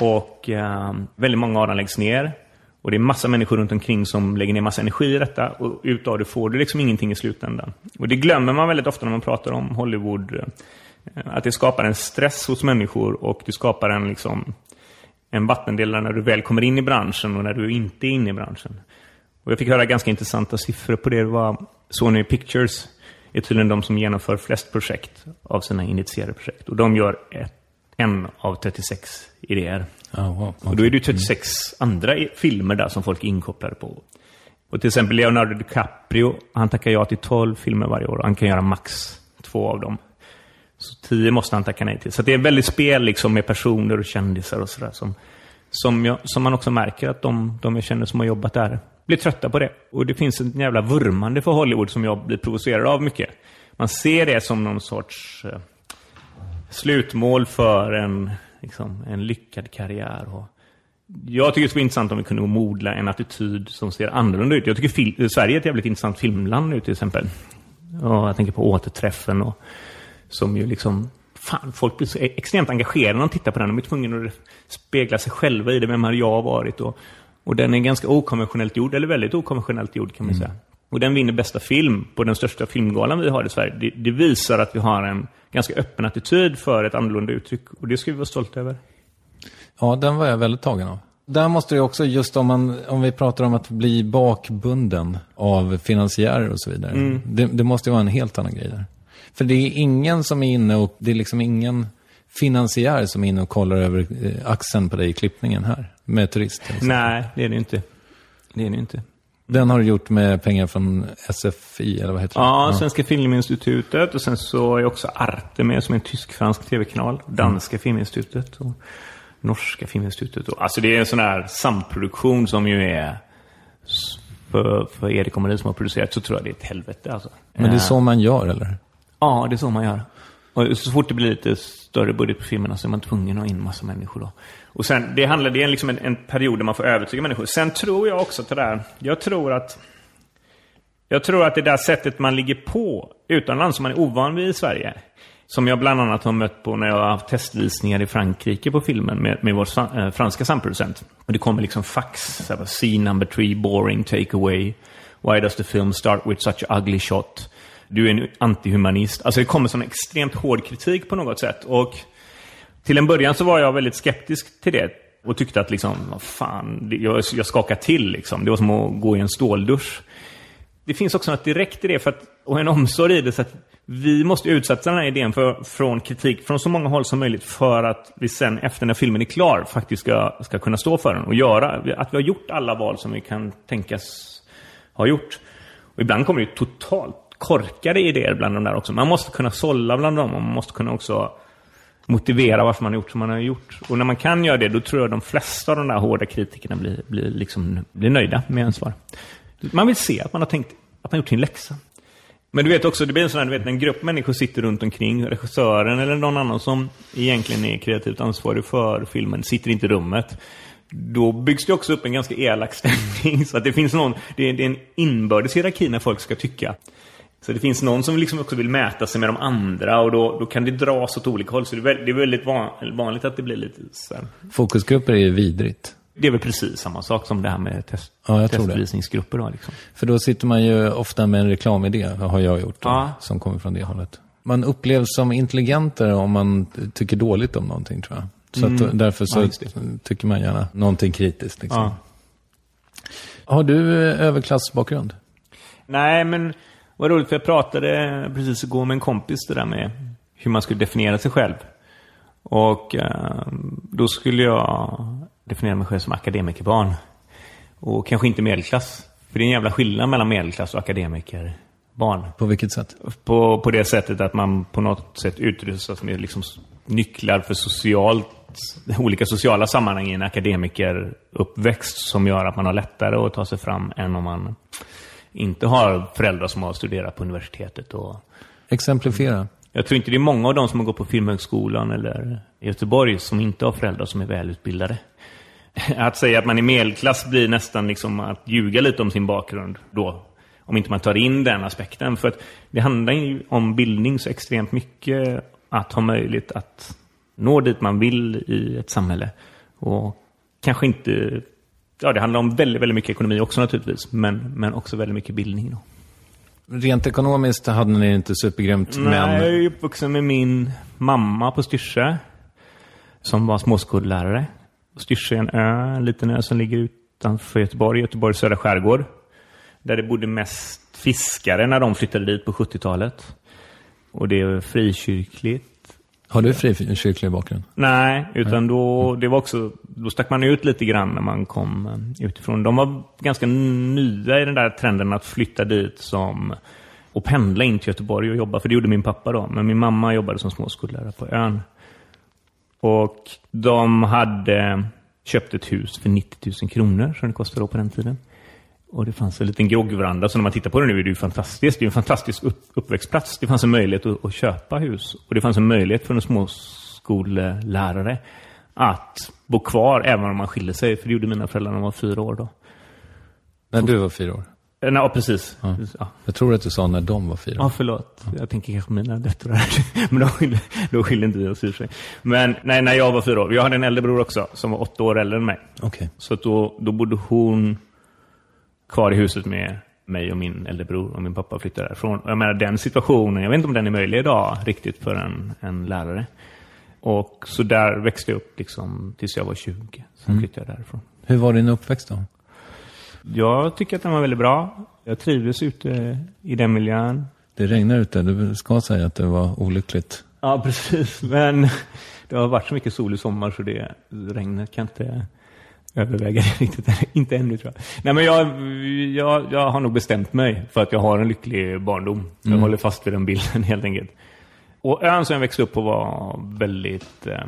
Och eh, väldigt många av dem läggs ner. Och det är massa människor runt omkring som lägger ner massa energi i detta. Och utav det får du liksom ingenting i slutändan. Och det glömmer man väldigt ofta när man pratar om Hollywood. Att det skapar en stress hos människor. Och det skapar en, liksom, en vattendelare när du väl kommer in i branschen. Och när du inte är inne i branschen. Och jag fick höra ganska intressanta siffror på det. Det var Sony Pictures. Är tydligen de som genomför flest projekt av sina initierade projekt. Och de gör ett, en av trettiosex idéer. Oh, wow. Okay. Och då är det trettiosex mm. andra filmer där som folk är inkopplade på. Och till exempel Leonardo DiCaprio, han tackar ja till tolv filmer varje år. Han kan göra max två av dem. Så tio måste han tacka nej till. Så det är väldigt spel liksom, med personer och kändisar och sådär. Som, som, jag, som man också märker att de, de jag känner som har jobbat där blir trötta på det. Och det finns en jävla vurmande för Hollywood som jag blir provocerad av mycket. Man ser det som någon sorts eh, slutmål för en, liksom, en lyckad karriär. Och jag tycker det skulle vara intressant om vi kunde modla en attityd som ser annorlunda ut. Jag tycker fil- Sverige är ett jävligt intressant filmland nu till exempel. Och jag tänker på Återträffen. Och, som ju liksom... Fan, folk blir så extremt engagerade när de tittar på den. De är tvungna att spegla sig själva i det. Vem har jag varit? Och, och den är ganska okonventionellt gjord. Eller väldigt okonventionellt gjord kan man mm. säga. Och den vinner bästa film på den största filmgalan vi har i Sverige. Det, det visar att vi har en ganska öppen attityd för ett annorlunda uttryck. Och det ska vi vara stolta över. Ja, den var jag väldigt tagen av. Där måste det också, just om, man, om vi pratar om att bli bakbunden av finansiärer och så vidare. Mm. Det, det måste ju vara en helt annan grej där. För det är ingen som är inne och, det är liksom ingen finansiär som är inne och kollar över axeln på dig i klippningen här. Med turister. Nej, det är det inte. Det är det inte. Den har du gjort med pengar från S F I eller vad heter det? Ja, Svenska Filminstitutet, och sen så är också Arte med som en tysk-fransk tv-kanal. Danska mm. Filminstitutet och Norska Filminstitutet. Alltså det är en sån här samproduktion som ju är för, för Erik och Marie som har producerat, så tror jag det är ett helvete. Alltså. Men det är så man gör, eller? Ja, det är så man gör. Och så fort det blir lite större budget på filmerna så är man tvungen att ha in massa människor då. Och sen, det handlar, det är liksom en, en period där man får övertyga människor. Sen tror jag också att det där, jag tror att jag tror att det där sättet man ligger på utomlands som man är ovan vid i Sverige, som jag bland annat har mött på när jag har haft testvisningar i Frankrike på filmen med, med vår äh, franska samproducent. Och det kommer liksom fax, så här, scene number three, boring, take away. Why does the film start with such an ugly shot? Du är en antihumanist. Alltså det kommer som en extremt hård kritik på något sätt. Och till en början så var jag väldigt skeptisk till det. Och tyckte att liksom, vad fan, jag, jag skakar till liksom. Det var som att gå i en ståldusch. Det finns också något direkt i det för att, och en omsorg i det. Så att vi måste utsätta den här idén för, från kritik från så många håll som möjligt. För att vi sen efter när filmen är klar faktiskt ska, ska kunna stå för den. Och göra att vi har gjort alla val som vi kan tänkas ha gjort. Och ibland kommer det totalt korkade idéer bland de där också. Man måste kunna sålla bland dem och man måste kunna också motivera varför man har gjort som man har gjort. Och när man kan göra det, då tror jag de flesta av de där hårda kritikerna blir, blir, liksom, blir nöjda med ens svar. Man vill se att man har tänkt att man har gjort sin läxa. Men du vet också, det blir en sån här, du vet, en grupp människor sitter runt omkring, regissören eller någon annan som egentligen är kreativt ansvarig för filmen, sitter inte i rummet. Då byggs det också upp en ganska elak stämning. Så att det finns någon, det är, det är en inbördes hierarki när folk ska tycka. Så det finns någon som liksom också vill mäta sig med de andra. Och då, då kan det dras åt olika håll. Så det är väldigt vanligt att det blir lite så här. Fokusgrupper är ju vidrigt. Det är väl precis samma sak som det här med test, ja, testvisningsgrupper då, liksom. För då sitter man ju ofta med en reklamidé, har jag gjort då, ja. Som kommer från det hållet. Man upplevs som intelligentare om man tycker dåligt om någonting, tror jag. Så mm. att, därför så ja, tycker man gärna någonting kritiskt liksom. Ja. Har du överklassbakgrund? Nej, men vad roligt, för jag pratade precis igår med en kompis det där med hur man skulle definiera sig själv. Och eh, då skulle jag definiera mig själv som akademikerbarn. Och kanske inte medelklass. För det är en jävla skillnad mellan medelklass och akademikerbarn. På vilket sätt? På, på det sättet att man på något sätt utrustas med liksom nycklar för socialt, olika sociala sammanhang i en akademikeruppväxt som gör att man har lättare att ta sig fram än om man inte har föräldrar som har studerat på universitetet. Och exemplifiera. Jag tror inte det är många av dem som har gått på Filmhögskolan eller Göteborg som inte har föräldrar som är välutbildade. Att säga att man är medelklass blir nästan liksom att ljuga lite om sin bakgrund då. Om inte man tar in den aspekten. För att det handlar ju om bildning så extremt mycket, att ha möjlighet att nå dit man vill i ett samhälle. Och kanske inte Ja, det handlar om väldigt, väldigt mycket ekonomi också naturligtvis. Men, men också väldigt mycket bildning då. Rent ekonomiskt hade ni inte supergrymt. Nej, men... jag är uppvuxen med min mamma på Styrsö. Som var småskollärare. Styrsö är en ö, en liten ö som ligger utanför Göteborg. Göteborgs södra skärgård. Där det bodde mest fiskare när de flyttade dit på sjuttiotalet. Och det är frikyrkligt. Har du frikyrklig bakgrund? Nej, utan då, det var också, då stack man ut lite grann när man kom utifrån. De var ganska nya i den där trenden att flytta dit som, och pendla in till Göteborg och jobba. För det gjorde min pappa då. Men min mamma jobbade som småskollärare på ön. Och de hade köpt ett hus för nittio tusen kronor som det kostade då på den tiden. Och det fanns en liten groggveranda. Så när man tittar på det nu är det ju fantastiskt. Det är en fantastisk upp, uppväxtplats. Det fanns en möjlighet att, att köpa hus. Och det fanns en möjlighet för en småskollärare att bo kvar även om man skilde sig. För det gjorde mina föräldrar när de var fyra år då. När du var fyra år? Eh, nej, precis. Ja. Ja. Jag tror att du sa när de var fyra år. Ja, förlåt. Ja. Jag tänker kanske mina döttrar. Men då skilde, då skilde inte vi oss i sig. Men nej, när jag var fyra år. Jag hade en äldre bror också som var åtta år äldre än mig. Okay. Så då, då bodde hon... kvar i huset med mig och min äldre bror och min pappa flyttade därifrån. Jag menar, den situationen, jag vet inte om den är möjlig idag riktigt för en, en lärare. Och så där växte jag upp liksom, tills jag var tjugo. Sen mm. flyttade jag därifrån. Hur var din uppväxt då? Jag tycker att den var väldigt bra. Jag trivdes ute i den miljön. Det regnar ute, du ska säga att det var olyckligt. Ja, precis. Men det har varit så mycket sol i sommar så det regnet kan inte... överväger det riktigt, inte ännu tror jag. Nej, men jag, jag, jag har nog bestämt mig för att jag har en lycklig barndom. Jag mm. håller fast vid den bilden helt enkelt. Och ön som jag växte upp på var väldigt... Eh,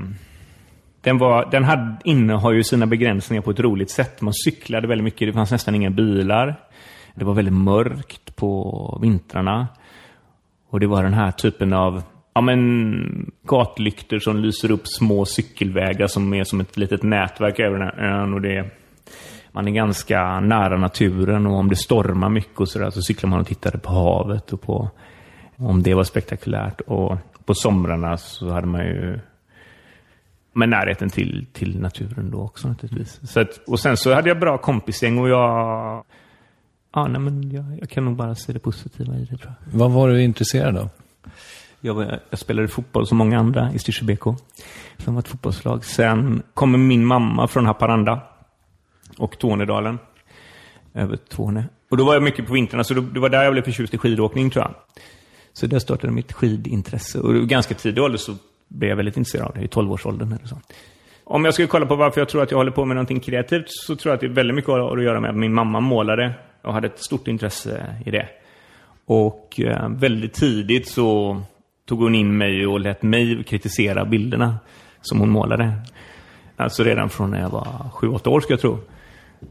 den var, den hade, inne har ju sina begränsningar på ett roligt sätt. Man cyklade väldigt mycket, det fanns nästan inga bilar. Det var väldigt mörkt på vintrarna. Och det var den här typen av... ja, men gatlyktor som lyser upp små cykelvägar som är som ett litet nätverk över den här ön. Och det, man är ganska nära naturen och om det stormar mycket och så, där, så cyklar man och tittade på havet och på om det var spektakulärt. Och på somrarna så hade man ju med närheten till, till naturen då också naturligtvis. Så att, och sen så hade jag bra kompisgäng och jag... ja, nej, men jag, jag kan nog bara se det positiva i det tror jag. Vad var du intresserad av? Jag, var, jag spelade fotboll som många andra i Styrsö B K. Som var ett fotbollslag. Sen kommer min mamma från Haparanda och Tornedalen över Torne. Och då var jag mycket på vintrarna så då, det var där jag blev förtjust i skidåkning tror jag. Så där startade mitt skidintresse. Och ganska tidig ålder så blev jag väldigt intresserad av det. I tolvårsåldern eller så. Om jag skulle kolla på varför jag tror att jag håller på med någonting kreativt så tror jag att det är väldigt mycket att göra med att min mamma målade och hade ett stort intresse i det. Och eh, väldigt tidigt så tog hon in mig och lät mig kritisera bilderna som hon målade. Alltså redan från när jag var sju, åtta år ska jag tro.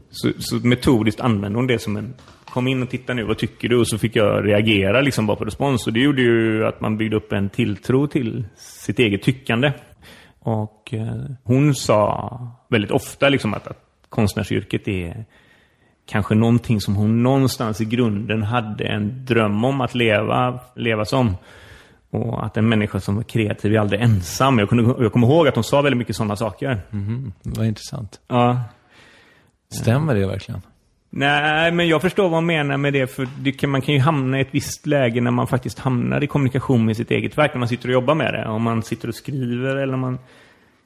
Så, så metodiskt använde hon det som en... kom in och titta nu, vad tycker du? Och så fick jag reagera liksom bara på respons. Och det gjorde ju att man byggde upp en tilltro till sitt eget tyckande. Och eh, hon sa väldigt ofta liksom att, att konstnärsyrket är... kanske någonting som hon någonstans i grunden hade en dröm om att leva, leva som. Och att en människa som var kreativ är aldrig ensam. Jag, kunde, jag kommer ihåg att hon sa väldigt mycket sådana saker. Mm, vad intressant. Ja. Stämmer det verkligen? Nej, men jag förstår vad hon menar med det. För det kan, man kan ju hamna i ett visst läge när man faktiskt hamnar i kommunikation med sitt eget verk. När man sitter och jobbar med det. Om man sitter och skriver eller om man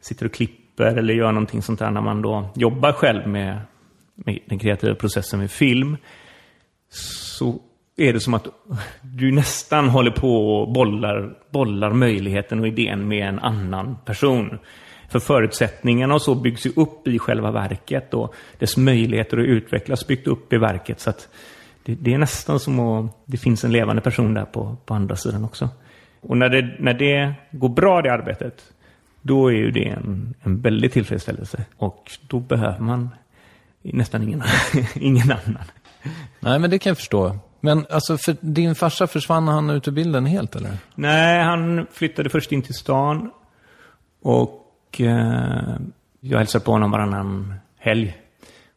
sitter och klipper eller gör någonting sånt där. När man då jobbar själv med... med den kreativa processen med film så är det som att du nästan håller på och bollar, bollar möjligheten och idén med en annan person. För förutsättningarna och så byggs ju upp i själva verket och dess möjligheter att utvecklas byggt upp i verket så att det, det är nästan som att det finns en levande person där på, på andra sidan också. Och när det, när det går bra det arbetet då är ju det en, en väldig tillfredsställelse och då behöver man nästan ingen, ingen annan. Nej, men det kan jag förstå. Men alltså, för din farsa, försvann han ut ur bilden helt, eller? Nej, han flyttade först in till stan. Och eh, jag hälsade på honom varannan helg.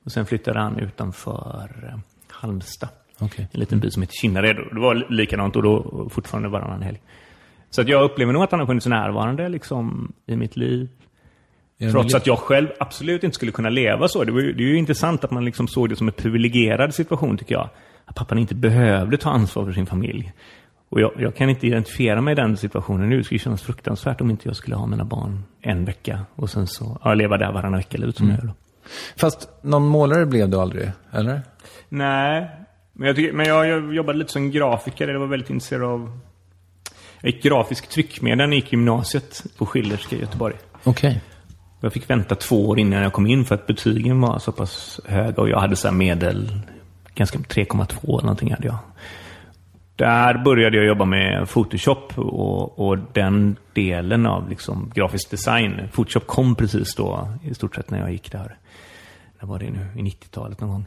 Och sen flyttade han utanför eh, Halmstad. Okay. En liten by som heter Kinnared. Det var likadant och då fortfarande varannan helg. Så att jag upplever nog att han har funnits närvarande liksom, i mitt liv. Trots att jag själv absolut inte skulle kunna leva så. Det, var ju, det är ju intressant att man liksom såg det som en privilegierad situation, tycker jag. Att pappan inte behövde ta ansvar för sin familj. Och jag, jag kan inte identifiera mig i den situationen nu. Det skulle kännas fruktansvärt om inte jag skulle ha mina barn en vecka. Och sen så ja, leva där varannan vecka eller ut som mm. jag då. Fast någon målare blev du aldrig, eller? Nej, men jag, tycker, men jag, jag jobbade lite som grafiker. Det var väldigt intresserad av... Jag gick grafisk tryckmedel i gymnasiet på Schillerska i Göteborg. Okej. Okay. Jag fick vänta två år innan jag kom in för att betygen var så pass höga. Och jag hade så här medel, ganska tre komma två eller någonting hade jag. Där började jag jobba med Photoshop och, och den delen av liksom grafisk design. Photoshop kom precis då i stort sett när jag gick där. När var det nu? I nittiotalet någon gång.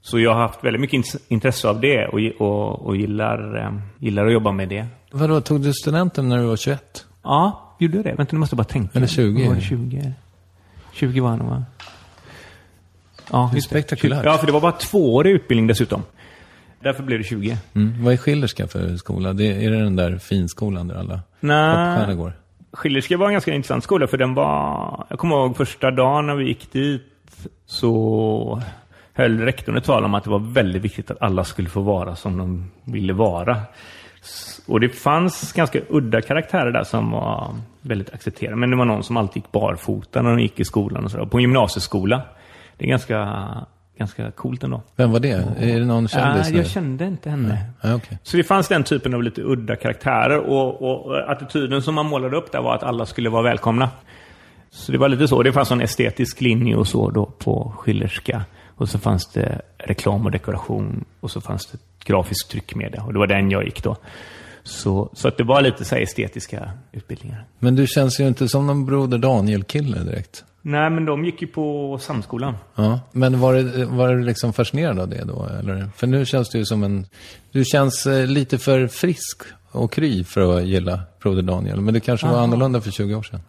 Så jag har haft väldigt mycket intresse av det och, och, och gillar, gillar att jobba med det. Vadå, tog du studenten när du var tjugoett? Ja. Gjorde jag det? Vänta, nu måste jag bara tänka. Eller tjugo. Var det tjugo? tjugo var det, va? Ja, det är spektakulärt. Ja, för det var bara tvåårig utbildning dessutom. Därför blev det tjugo. Mm. Vad är Schillerska för skola? Det, är det den där finskolan där alla hoppstjärnor går? Schillerska var en ganska intressant skola, för den var... Jag kommer ihåg första dagen när vi gick dit så höll rektorn ett tal om att det var väldigt viktigt att alla skulle få vara som de ville vara. Och det fanns ganska udda karaktärer där som var väldigt accepterade. Men det var någon som alltid gick barfota när de gick i skolan och så där. På en gymnasieskola. Det är ganska, ganska coolt ändå. Vem var det? Och, är det någon kändis? Äh, jag kände inte henne. Ah, okay. Så det fanns den typen av lite udda karaktärer. Och, och attityden som man målade upp där var att alla skulle vara välkomna. Så det var lite så. Det fanns en estetisk linje och så då på Schillerska. Och så fanns det reklam och dekoration. Och så fanns det grafisk tryckmedel. Och det var den jag gick då. Så, så att det var lite så här estetiska utbildningar. Men du känns ju inte som någon broder Daniel-kille direkt. Nej, men de gick ju på samskolan. Ja, men var det, var det liksom fascinerad av det då? Eller? För nu känns du som en... Du känns lite för frisk och kry för att gilla broder Daniel. Men det kanske var Aha. annorlunda för tjugo år sedan.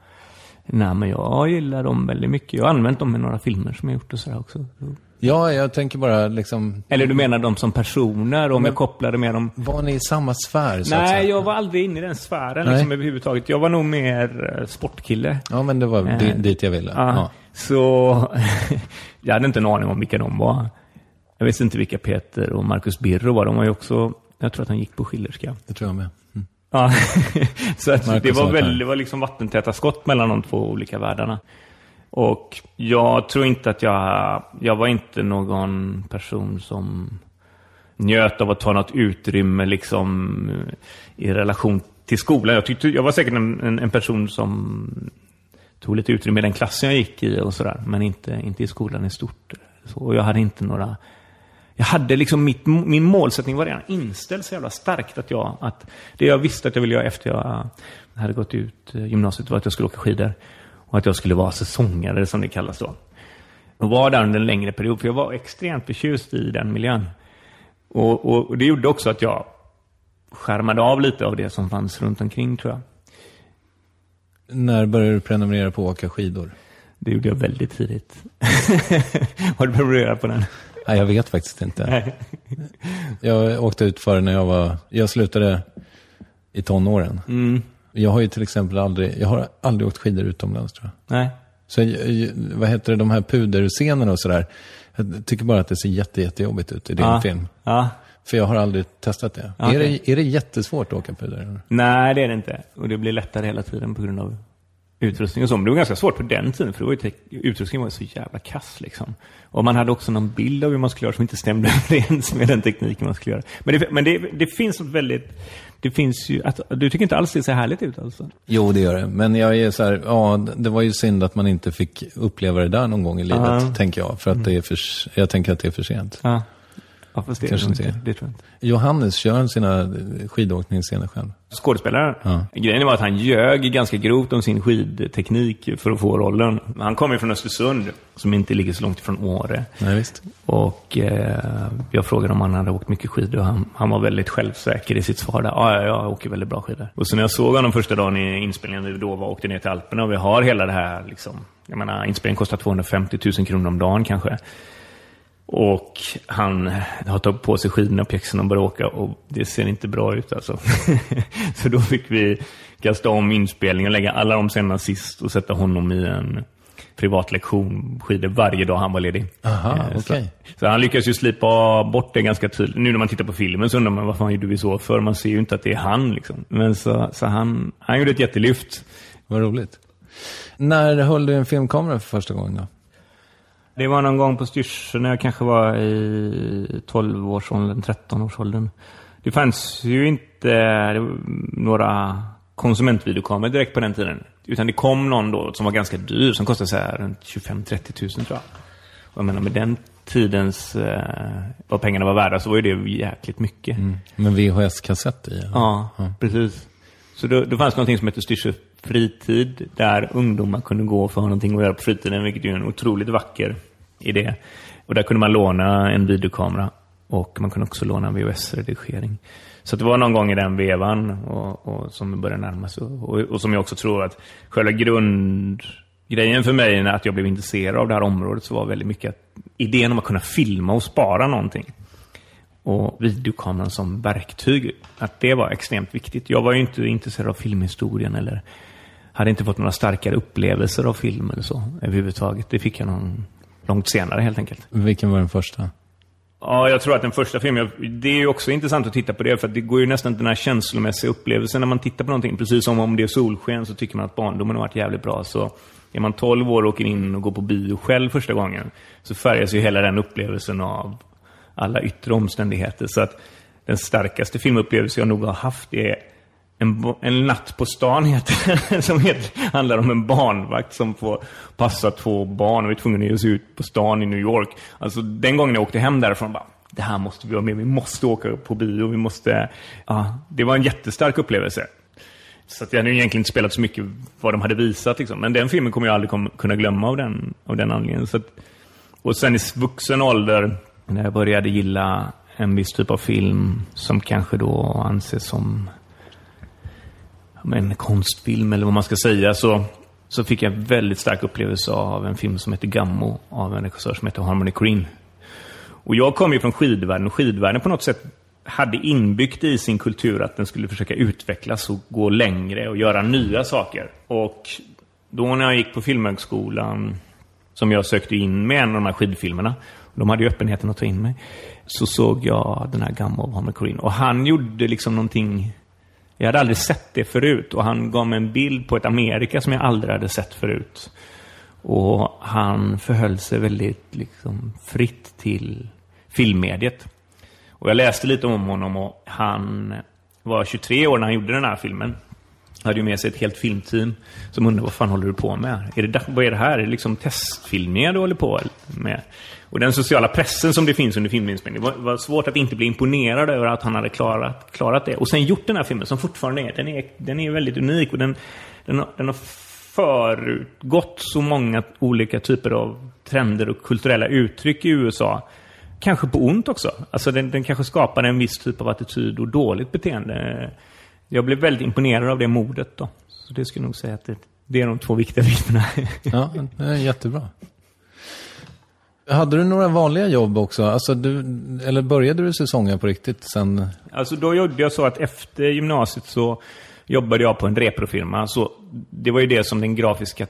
Nej, men jag gillar dem väldigt mycket. Jag har använt dem i några filmer som jag gjort och sådär också. Ja, jag tänker bara liksom... Eller du menar dem som personer, om men, jag kopplade med dem... Var ni i samma sfär? Så Nej, att säga. Jag var aldrig inne i den sfären liksom, överhuvudtaget. Jag var nog mer sportkille. Ja, men det var äh, d- dit jag ville. Ja, ja. Så jag hade inte en aning om vilka de var. Jag visste inte vilka Peter och Marcus Birro var. De var ju också... Jag tror att han gick på Schillerska. Det tror jag med. Mm. Ja, så att det var, väl, det var liksom vattentäta skott mellan de två olika världarna. Och jag tror inte att jag... Jag var inte någon person som njöt av att ta något utrymme liksom i relation till skolan. Jag, tyckte, jag var säkert en, en, en person som tog lite utrymme i den klassen jag gick i och sådär. Men inte, inte i skolan i stort. Så, och jag hade inte några... Jag hade liksom mitt, min målsättning var redan inställd så jävla starkt att jag... Att det jag visste att jag ville göra efter jag hade gått ut gymnasiet var att jag skulle åka skidor. Och att jag skulle vara säsongare som det kallas då. Jag var där under en längre period för jag var extremt förtjust i den miljön. Och, och, och det gjorde också att jag skärmade av lite av det som fanns runt omkring, tror jag. När började du prenumerera på åka skidor? Det gjorde jag väldigt tidigt. Har du prenumererat på den? Nej, jag vet faktiskt inte. Jag åkte ut för när jag var... Jag slutade i tonåren. Mm. Jag har ju till exempel aldrig, jag har aldrig åkt skidor utomlands, tror jag. Nej. Så vad heter det, de här puderscenerna och sådär. Jag tycker bara att det ser jätte, jättejobbigt ut i din ja. film. Ja. För jag har aldrig testat det. Ja, är, okay. det är det jättesvårt att åka puder? Nej, det är det inte. Och det blir lättare hela tiden på grund av utrustning och så. Men det var ganska svårt på den tiden, för det var ju te- utrustningen var så jävla kass liksom. Och man hade också någon bild av hur man skulle göra som inte stämde överens med den tekniken man skulle göra. Men det, men det, det finns något väldigt... Det finns ju att, du tycker inte alls det ser härligt ut alltså? Jo, det gör det. Men jag är så här, ja, det var ju synd att man inte fick uppleva det där någon gång i livet, uh-huh. tänker jag. För att det är för, jag tänker att det är för sent. Uh-huh. Ja, fast det, inte. Inte. Det tror jag inte. Johannes kör sina skidåkningsscener själv. Skådespelaren. Ja. Grejen var att han ljög ganska grovt om sin skidteknik för att få rollen. Han kommer från Östersund, som inte ligger så långt från Åre. Nej, visst. Och eh, jag frågade om han hade åkt mycket skidor. Han, han var väldigt självsäker i sitt svar där. Ja, ja, jag åker väldigt bra skidor. Och så när jag såg honom första dagen i inspelningen, då var åkte ner till Alperna och vi har hela det här liksom. Jag menar, inspelningen kostar tvåhundrafemtio tusen kronor om dagen kanske. Och han har tagit på sig skidorna och pjäxorna och börjat åka, och det ser inte bra ut alltså. Så då fick vi kasta om inspelningen och lägga alla de sena sist och sätta honom i en privatlektion skidor varje dag han var ledig. Aha, eh, okay. så, så han lyckas ju slipa bort det ganska tydligt. Nu när man tittar på filmen så undrar man vad fan gjorde vi så för? Man ser ju inte att det är han liksom. Men så, så han, han gjorde ett jättelyft. Vad roligt. När höll du en filmkamera för första gången då? Det var någon gång på Styrsö när jag kanske var i tolv-årsåldern, tretton-årsåldern. Det fanns ju inte några konsumentvideokameror direkt på den tiden. Utan det kom någon då som var ganska dyr, som kostade så här runt tjugofem till trettio tusen tror jag. Och jag menar, med den tidens, vad pengarna var värda, så var ju det jäkligt mycket. Mm. Men V H S-kassett i? Eller? Ja, ja, precis. Så då, då fanns någonting som hette Styrsö fritid, där ungdomar kunde gå för någonting att göra på fritiden, vilket är en otroligt vacker idé. Och där kunde man låna en videokamera, och man kunde också låna en V H S-redigering. Så det var någon gång i den vevan och, och som började närma sig. Och, och som jag också tror att själva grundgrejen för mig när att jag blev intresserad av det här området, så var väldigt mycket att idén om att kunna filma och spara någonting. Och videokameran som verktyg, att det var extremt viktigt. Jag var ju inte intresserad av filmhistorien eller hade inte fått några starkare upplevelser av film eller så överhuvudtaget. Det fick jag någon långt senare helt enkelt. Vilken var den första? Ja, jag tror att den första filmen, det är ju också intressant att titta på det, för att det går ju nästan till den här känslomässiga upplevelsen när man tittar på någonting. Precis som om det är solsken så tycker man att barndomen har varit jävligt bra. Så är man tolv år och åker in och går på bio själv första gången, så färgas ju hela den upplevelsen av alla yttre omständigheter. Så att den starkaste filmupplevelsen jag nog har haft är En, en natt på stan heter, som heter, handlar om en barnvakt som får passa två barn och är tvungen att ge sig ut på stan i New York. Alltså den gången jag åkte hem därifrån, bara, det här måste vi ha med, vi måste åka på bio, vi måste, ja, det var en jättestark upplevelse. Så att jag hade egentligen inte spelat så mycket vad de hade visat liksom. Men den filmen kommer jag aldrig kom, kunna glömma av den, av den anledningen. Så att, och sen i vuxen ålder när jag började gilla en viss typ av film som kanske då anses som en konstfilm eller vad man ska säga, så, så fick jag en väldigt stark upplevelse av en film som heter Gummo av en regissör som heter Harmony Korine. Och jag kom ju från skidvärlden, och skidvärlden på något sätt hade inbyggt i sin kultur att den skulle försöka utvecklas och gå längre och göra nya saker. Och då när jag gick på filmhögskolan, som jag sökte in med en av de här skidfilmerna, de hade ju öppenheten att ta in mig, så såg jag den här Gummo av Harmony Korine. Och han gjorde liksom någonting, jag hade aldrig sett det förut, och han gav mig en bild på ett Amerika som jag aldrig hade sett förut. Och han förhöll sig väldigt liksom fritt till filmmediet. Och jag läste lite om honom, och han var tjugotre år när han gjorde den här filmen. Han hade ju med sig ett helt filmteam som undrade, vad fan håller du på med? Är det, vad är det här? Är det liksom testfilmningar du håller på med? Och den sociala pressen som det finns under filminspelningen, det var, var svårt att inte bli imponerad över att han hade klarat, klarat det. Och sen gjort den här filmen som fortfarande är, den är, den är väldigt unik, och den, den, den har förutgått så många olika typer av trender och kulturella uttryck i U S A. Kanske på ont också. Alltså den, den kanske skapade en viss typ av attityd och dåligt beteende. Jag blev väldigt imponerad av det modet då. Så det skulle jag nog säga att det, det är de två viktiga bitarna. Ja, det är jättebra. Hade du några vanliga jobb också? Alltså du, eller började du säsongen på riktigt sen? Alltså då gjorde jag så att efter gymnasiet så jobbade jag på en reprofirma. Så det var ju det som den grafiska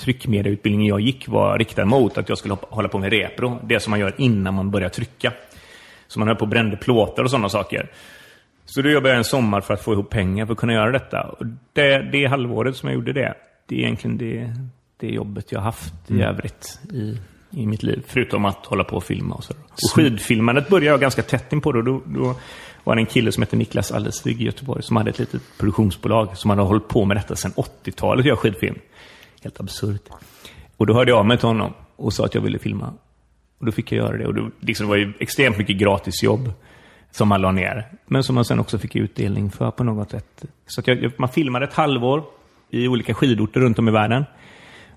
tryckmedieutbildningen jag gick var riktad mot. Att jag skulle hålla på med repro. Det som man gör innan man börjar trycka. Så man höll på och brände plåtar och sådana saker. Så då jobbade jag en sommar för att få ihop pengar för att kunna göra detta. Och det, det halvåret som jag gjorde det, det är egentligen det, det jobbet jag haft i övrigt i, i mitt liv. Förutom att hålla på och filma och så. Och skidfilmandet började jag ganska tätt in på. Då, då, då var det en kille som hette Niklas Allesvig i Göteborg som hade ett litet produktionsbolag som hade hållit på med detta sedan åttiotalet, gör skidfilm. Helt absurt. Och då hörde jag av mig till honom och sa att jag ville filma. Och då fick jag göra det. Och då, liksom, det var ju extremt mycket gratisjobb som man la ner, men som man sen också fick utdelning för på något sätt. Så att jag, man filmade ett halvår i olika skidorter runt om i världen.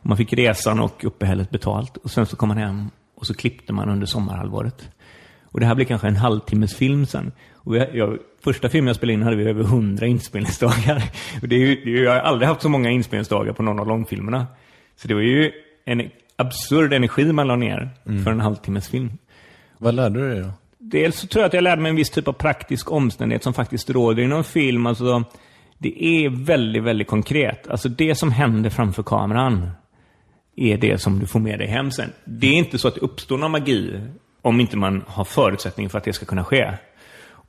Man fick resan och uppehället betalt. Och sen så kom man hem och så klippte man under sommarhalvåret. Och det här blev kanske en halvtimmes film sen. Och jag, jag, första filmen jag spelade in hade vi över hundra inspelningsdagar. Och det är ju, det är, jag har aldrig haft så många inspelningsdagar på någon av långfilmerna. Så det var ju en absurd energi man la ner mm. för en halvtimmes film. Vad lärde du dig då? Dels så tror jag att jag lärde mig en viss typ av praktisk omständighet som faktiskt råder inom film. Alltså, det är väldigt, väldigt konkret. Alltså det som händer framför kameran är det som du får med dig hem sen. Det är inte så att det uppstår någon magi om inte man har förutsättning för att det ska kunna ske.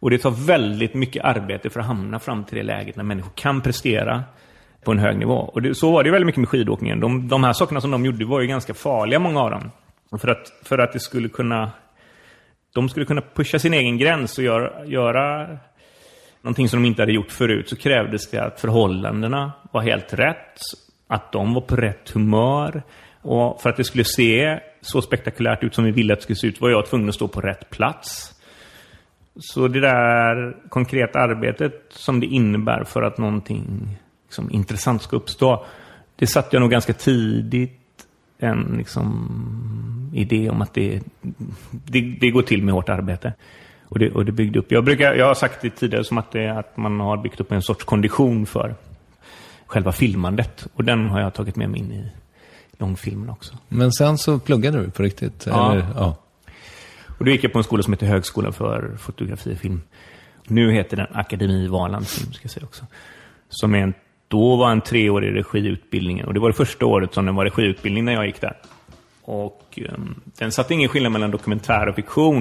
Och det tar väldigt mycket arbete för att hamna fram till det läget när människor kan prestera på en hög nivå. Och det, så var det väldigt mycket med skidåkningen. De, de här sakerna som de gjorde var ju ganska farliga, många av dem. För att, för att det skulle kunna... De skulle kunna pusha sin egen gräns och göra, göra någonting som de inte hade gjort förut, så krävdes det att förhållandena var helt rätt, att de var på rätt humör, och för att det skulle se så spektakulärt ut som vi ville att det skulle se ut var jag tvungen att stå på rätt plats. Så det där konkreta arbetet som det innebär för att någonting liksom intressant ska uppstå, det satte jag nog ganska tidigt en liksom idé om att det, det, det går till med hårt arbete. Och det, och det byggde upp. Jag, brukar, jag har sagt det tidigare som att, det, att man har byggt upp en sorts kondition för själva filmandet. Och den har jag tagit med mig in i långfilmen också. Men sen så pluggade du på riktigt? Ja. Eller, ja. Och då gick jag på en skola som heter Högskolan för fotografi och film. Nu heter den Akademi Valand Film, ska jag säga också. Som är en Då var en treårig regiutbildning. Och det var det första året som den var regiutbildning när jag gick där. Och um, den satte ingen skillnad mellan dokumentär och fiktion.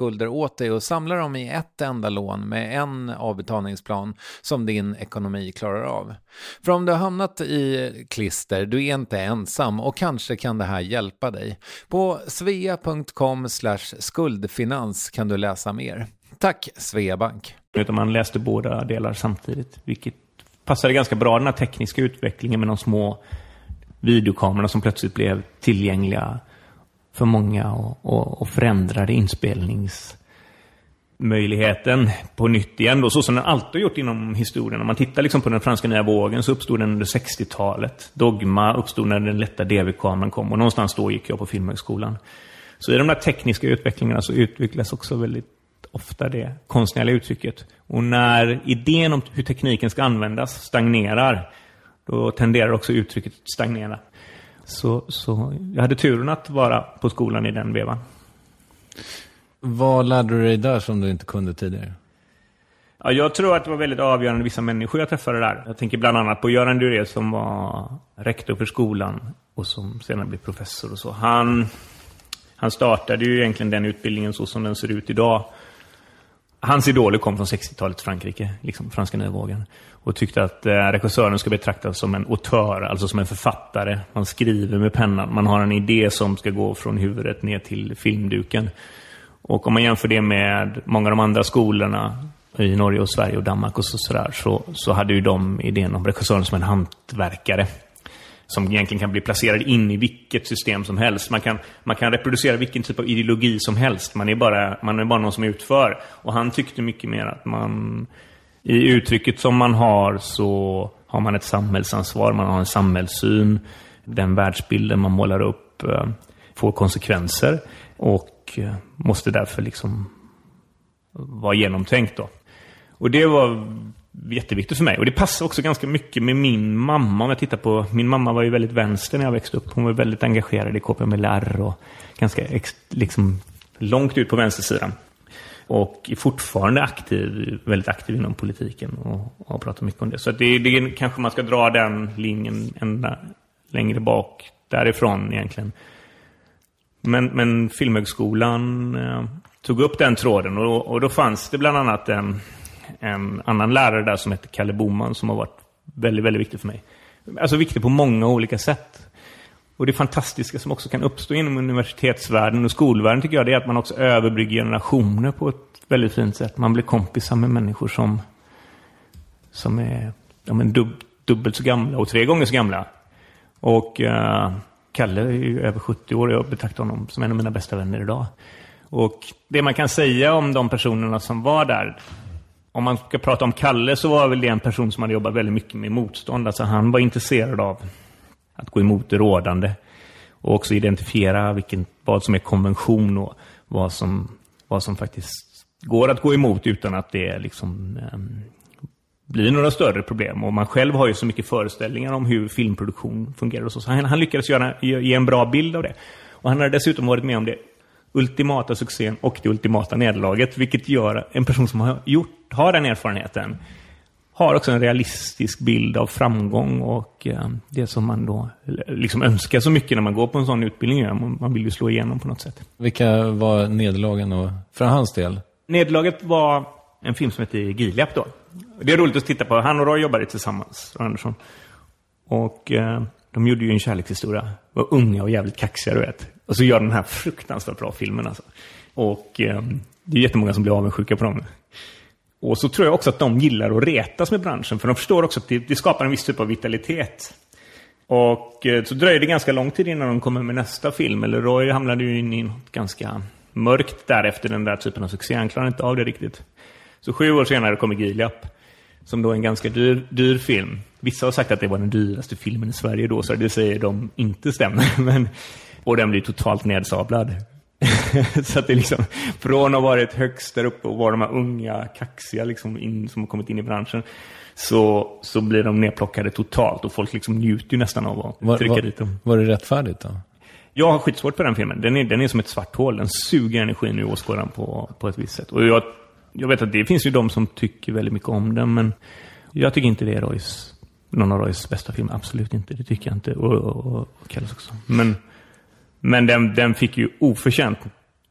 skulder åt dig och samlar dem i ett enda lån med en avbetalningsplan som din ekonomi klarar av. För om du har hamnat i klister, du är inte ensam och kanske kan det här hjälpa dig. På svea.com slash skuldfinans kan du läsa mer. Tack Sveabank. Utan man läste båda delar samtidigt, vilket passade ganska bra den här tekniska utvecklingen med de små videokamerorna som plötsligt blev tillgängliga för många och, och, och förändrade inspelningsmöjligheten på nytt igen. Då, så som den alltid gjort inom historien. Om man tittar liksom på den franska nya vågen så uppstod den under sextiotalet. Dogma uppstod när den lätta D V-kameran kom. Och någonstans då gick jag på Filmhögskolan. Så i de där tekniska utvecklingarna så utvecklas också väldigt ofta det konstnärliga uttrycket. Och när idén om hur tekniken ska användas stagnerar, då tenderar också uttrycket att stagnera. Så, så jag hade turen att vara på skolan i den vevan. Vad lärde du dig där som du inte kunde tidigare? Ja, jag tror att det var väldigt avgörande vissa människor jag träffade där. Jag tänker bland annat på Göran Duré som var rektor för skolan och som senare blev professor och så. Han, han startade ju egentligen den utbildningen så som den ser ut idag. Hans idoler kom från sextiotalets Frankrike, liksom franska növågen. Och tyckte att eh, regissören ska betraktas som en auteur, alltså som en författare. Man skriver med pennan, man har en idé som ska gå från huvudet ner till filmduken. Och om man jämför det med många av de andra skolorna i Norge och Sverige och Danmark och sådär, så, så hade ju de idén om regissören som en hantverkare. Som egentligen kan bli placerad in i vilket system som helst. Man kan, man kan reproducera vilken typ av ideologi som helst. Man är, bara, man är bara någon som utför. Och han tyckte mycket mer att man... I uttrycket som man har så har man ett samhällsansvar. Man har en samhällssyn. Den världsbilden man målar upp får konsekvenser. Och måste därför liksom vara genomtänkt då. Och det var... jätteviktigt för mig. Och det passar också ganska mycket med min mamma. Om jag tittar på... Min mamma var ju väldigt vänster när jag växte upp. Hon var väldigt engagerad i K P M L R och ganska ex, liksom långt ut på vänstersidan. Och är fortfarande aktiv, väldigt aktiv inom politiken och, och pratar mycket om det. Så att det, det kanske man ska dra den linjen ända längre bak därifrån egentligen. Men, men Filmhögskolan eh, tog upp den tråden och, och då fanns det bland annat en... en annan lärare där som heter Kalle Boman som har varit väldigt, väldigt viktig för mig. Alltså viktig på många olika sätt. Och det fantastiska som också kan uppstå inom universitetsvärlden och skolvärlden tycker jag, det är att man också överbrygger generationer på ett väldigt fint sätt. Man blir kompisar med människor som som är ja, men dub, dubbelt så gamla och tre gånger så gamla. Och uh, Kalle är ju över sjuttio år och jag betraktar honom som en av mina bästa vänner idag. Och det man kan säga om de personerna som var där, om man ska prata om Kalle, så var väl det en person som hade jobbat väldigt mycket med motstånd. Alltså han var intresserad av att gå emot det rådande och också identifiera vilken, vad som är konvention och vad som, vad som faktiskt går att gå emot utan att det liksom, eh, blir några större problem. Och man själv har ju så mycket föreställningar om hur filmproduktion fungerar och så. Så han, han lyckades göra, ge en bra bild av det. Och han har dessutom varit med om det ultimata succén och det ultimata nederlaget, vilket gör en person som har gjort har den erfarenheten har också en realistisk bild av framgång och eh, det som man då liksom önskar så mycket när man går på en sån utbildning. Man, man vill ju slå igenom på något sätt. Vilka var nederlagen och för hans del? Nederlaget var en film som heter Giliap då. Det är roligt att titta på. Han och Roy jobbade tillsammans, Roy Andersson. Och eh, de gjorde ju en kärlekshistoria. Var unga och jävligt kaxiga, du vet. Och så gör den här fruktansvärt bra filmen alltså. Och eh, det är jättemånga som blir avundsjuka på dem. Och så tror jag också att de gillar att retas med branschen. För de förstår också att det, det skapar en viss typ av vitalitet. Och eh, så dröjde det ganska lång tid innan de kommer med nästa film. Eller Roy hamnade ju in i något ganska mörkt därefter den där typen av succé. Han klarar inte av det riktigt. Så sju år senare kommer Giliap. Som då är en ganska dyr, dyr film. Vissa har sagt att det var den dyraste filmen i Sverige då. Så det säger de inte stämmer. Men, och den blir totalt nedsablad. Så att det liksom, från att ha varit högst där uppe och vara de här unga, kaxiga liksom in, som har kommit in i branschen, så, så blir de nedplockade totalt. Och folk liksom njuter ju nästan av att var, trycka var, dit dem. Var det rättfärdigt då? Jag har skitsvårt på den filmen. Den är, den är som ett svart hål. Den suger energin ur åskådaren på, på ett visst sätt. Och jag, jag vet att det finns ju de som tycker väldigt mycket om den, men jag tycker inte det är Roys, någon av Roys bästa film. Absolut inte, det tycker jag inte. Och, och, och, och Kalles också. Men... Men den, den fick ju oförtjänt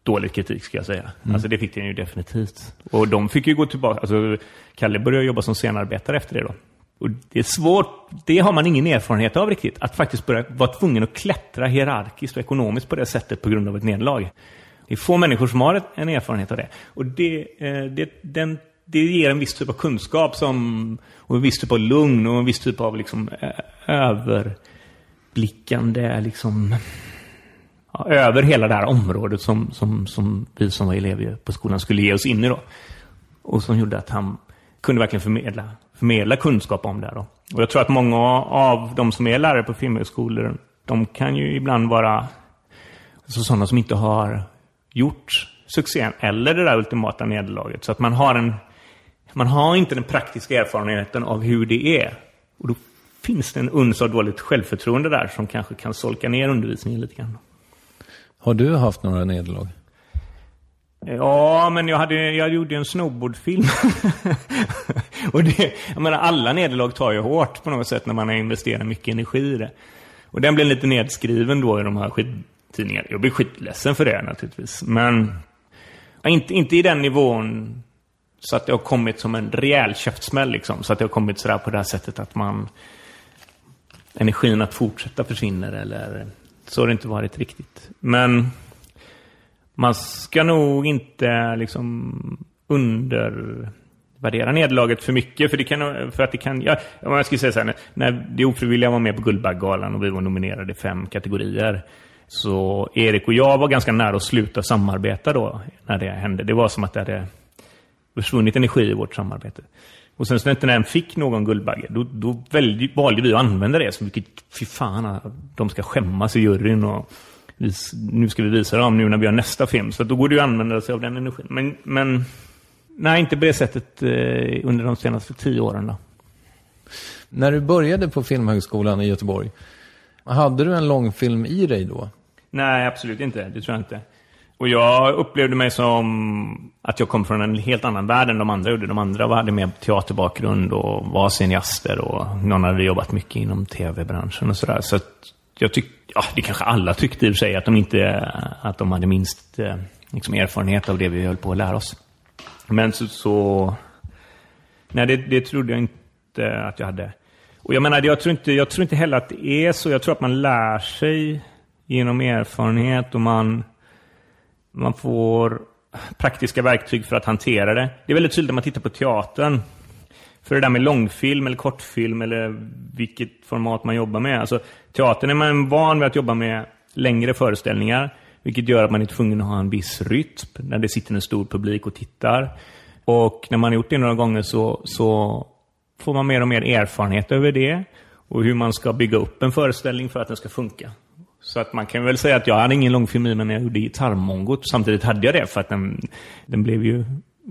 dålig kritik, ska jag säga. Mm. Alltså det fick den ju definitivt. Och de fick ju gå tillbaka. Alltså Kalle började jobba som scenarbetare efter det då. Och det är svårt, det har man ingen erfarenhet av riktigt. Att faktiskt börja vara tvungen att klättra hierarkiskt och ekonomiskt på det sättet på grund av ett nederlag. Det är få människor som har en erfarenhet av det. Och det, det, den, det ger en viss typ av kunskap som, och en viss typ av lugn och en viss typ av liksom, överblickande liksom... Ja, över hela det här området som, som, som vi som var elever på skolan skulle ge oss in i då. Och som gjorde att han kunde verkligen förmedla, förmedla kunskap om det här då. Och jag tror att många av de som är lärare på filmhögskolor, de kan ju ibland vara alltså sådana som inte har gjort succén eller det där ultimata nederlaget. Så att man har, en, man har inte den praktiska erfarenheten av hur det är. Och då finns det en uns av dåligt självförtroende där som kanske kan solka ner undervisningen lite grann. Har du haft några nederlag? Ja, men jag, hade, jag gjorde en snowboardfilm. Och det, jag menar, alla nederlag tar ju hårt på något sätt när man har investerat mycket energi i det. Och den blev lite nedskriven då i de här skittidningarna. Jag blir skitledsen för det naturligtvis. Men inte, inte i den nivån så att det har kommit som en rejäl käftsmäll. Liksom, så att det har kommit sådär på det här sättet att man energin att fortsätta försvinner. Eller, så har det inte varit riktigt. Men man ska nog inte liksom undervärdera nedlaget för mycket. För, det kan, för att det kan... Ja, jag skulle säga så här, när det ofrivilliga var med på Guldbaggalan och vi var nominerade i fem kategorier, så Erik och jag var ganska nära att sluta samarbeta då när det hände. Det var som att det hade försvunnit energi i vårt samarbete. Och sen så inte när den fick någon guldbagge, då, då välj, valde vi att använda det. Så mycket, fy fan, de ska skämmas i juryn och... nu ska vi visa dem nu när vi har nästa film. Så då går det ju att använda sig av den energin. Men, men nej, inte på det sättet under de senaste tio åren då. När du började på Filmhögskolan i Göteborg, hade du en långfilm i dig då? Nej, absolut inte. Det tror jag inte. Och jag upplevde mig som att jag kom från en helt annan värld än de andra gjorde. De andra hade mer teaterbakgrund och var cineaster. Och någon hade jobbat mycket inom tv-branschen och sådär. Så att jag tyckte... Ja, det kanske alla tyckte i sig att de inte att de hade minst liksom, erfarenhet av det vi höll på att lära oss. Men så, så nej, det, det trodde jag inte att jag hade. Och jag menar, jag tror inte jag tror inte heller att det är så. Jag tror att man lär sig genom erfarenhet och man man får praktiska verktyg för att hantera det. Det är väldigt tydligt när man tittar på teatern. För det där med långfilm eller kortfilm eller vilket format man jobbar med. Alltså, teatern är man van vid att jobba med längre föreställningar. Vilket gör att man är tvungen att ha en viss rytm när det sitter en stor publik och tittar. Och när man har gjort det några gånger så, så får man mer och mer erfarenhet över det. Och hur man ska bygga upp en föreställning för att den ska funka. Så att man kan väl säga att jag hade ingen långfilm i mig när jag gjorde gitarrmongot. Samtidigt hade jag det för att den, den blev ju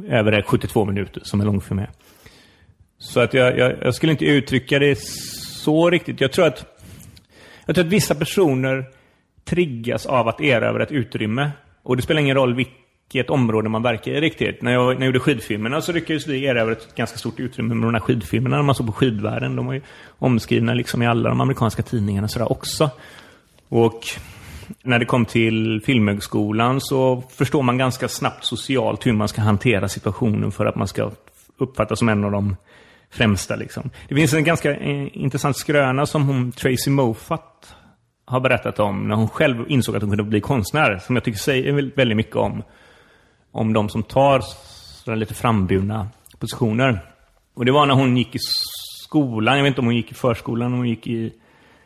över sjuttiotvå minuter som en långfilm är. Så att jag, jag, jag skulle inte uttrycka det så riktigt. Jag tror att, jag tror att vissa personer triggas av att erövra ett utrymme. Och det spelar ingen roll vilket område man verkar i riktigt. När jag, när jag gjorde skidfilmerna så lyckades vi erövra ett ganska stort utrymme med de här skidfilmerna. När man såg på skidvärlden, de var ju omskrivna liksom i alla de amerikanska tidningarna och sådär också. Och när det kom till Filmhögskolan så förstår man ganska snabbt socialt hur man ska hantera situationen för att man ska uppfattas som en av de främsta liksom. Det finns en ganska eh, intressant skröna som hon, Tracy Moffat, har berättat om när hon själv insåg att hon kunde bli konstnär, som jag tycker säger väldigt mycket om om de som tar sådana lite framburna positioner. Och det var när hon gick i skolan, jag vet inte om hon gick i förskolan, hon gick i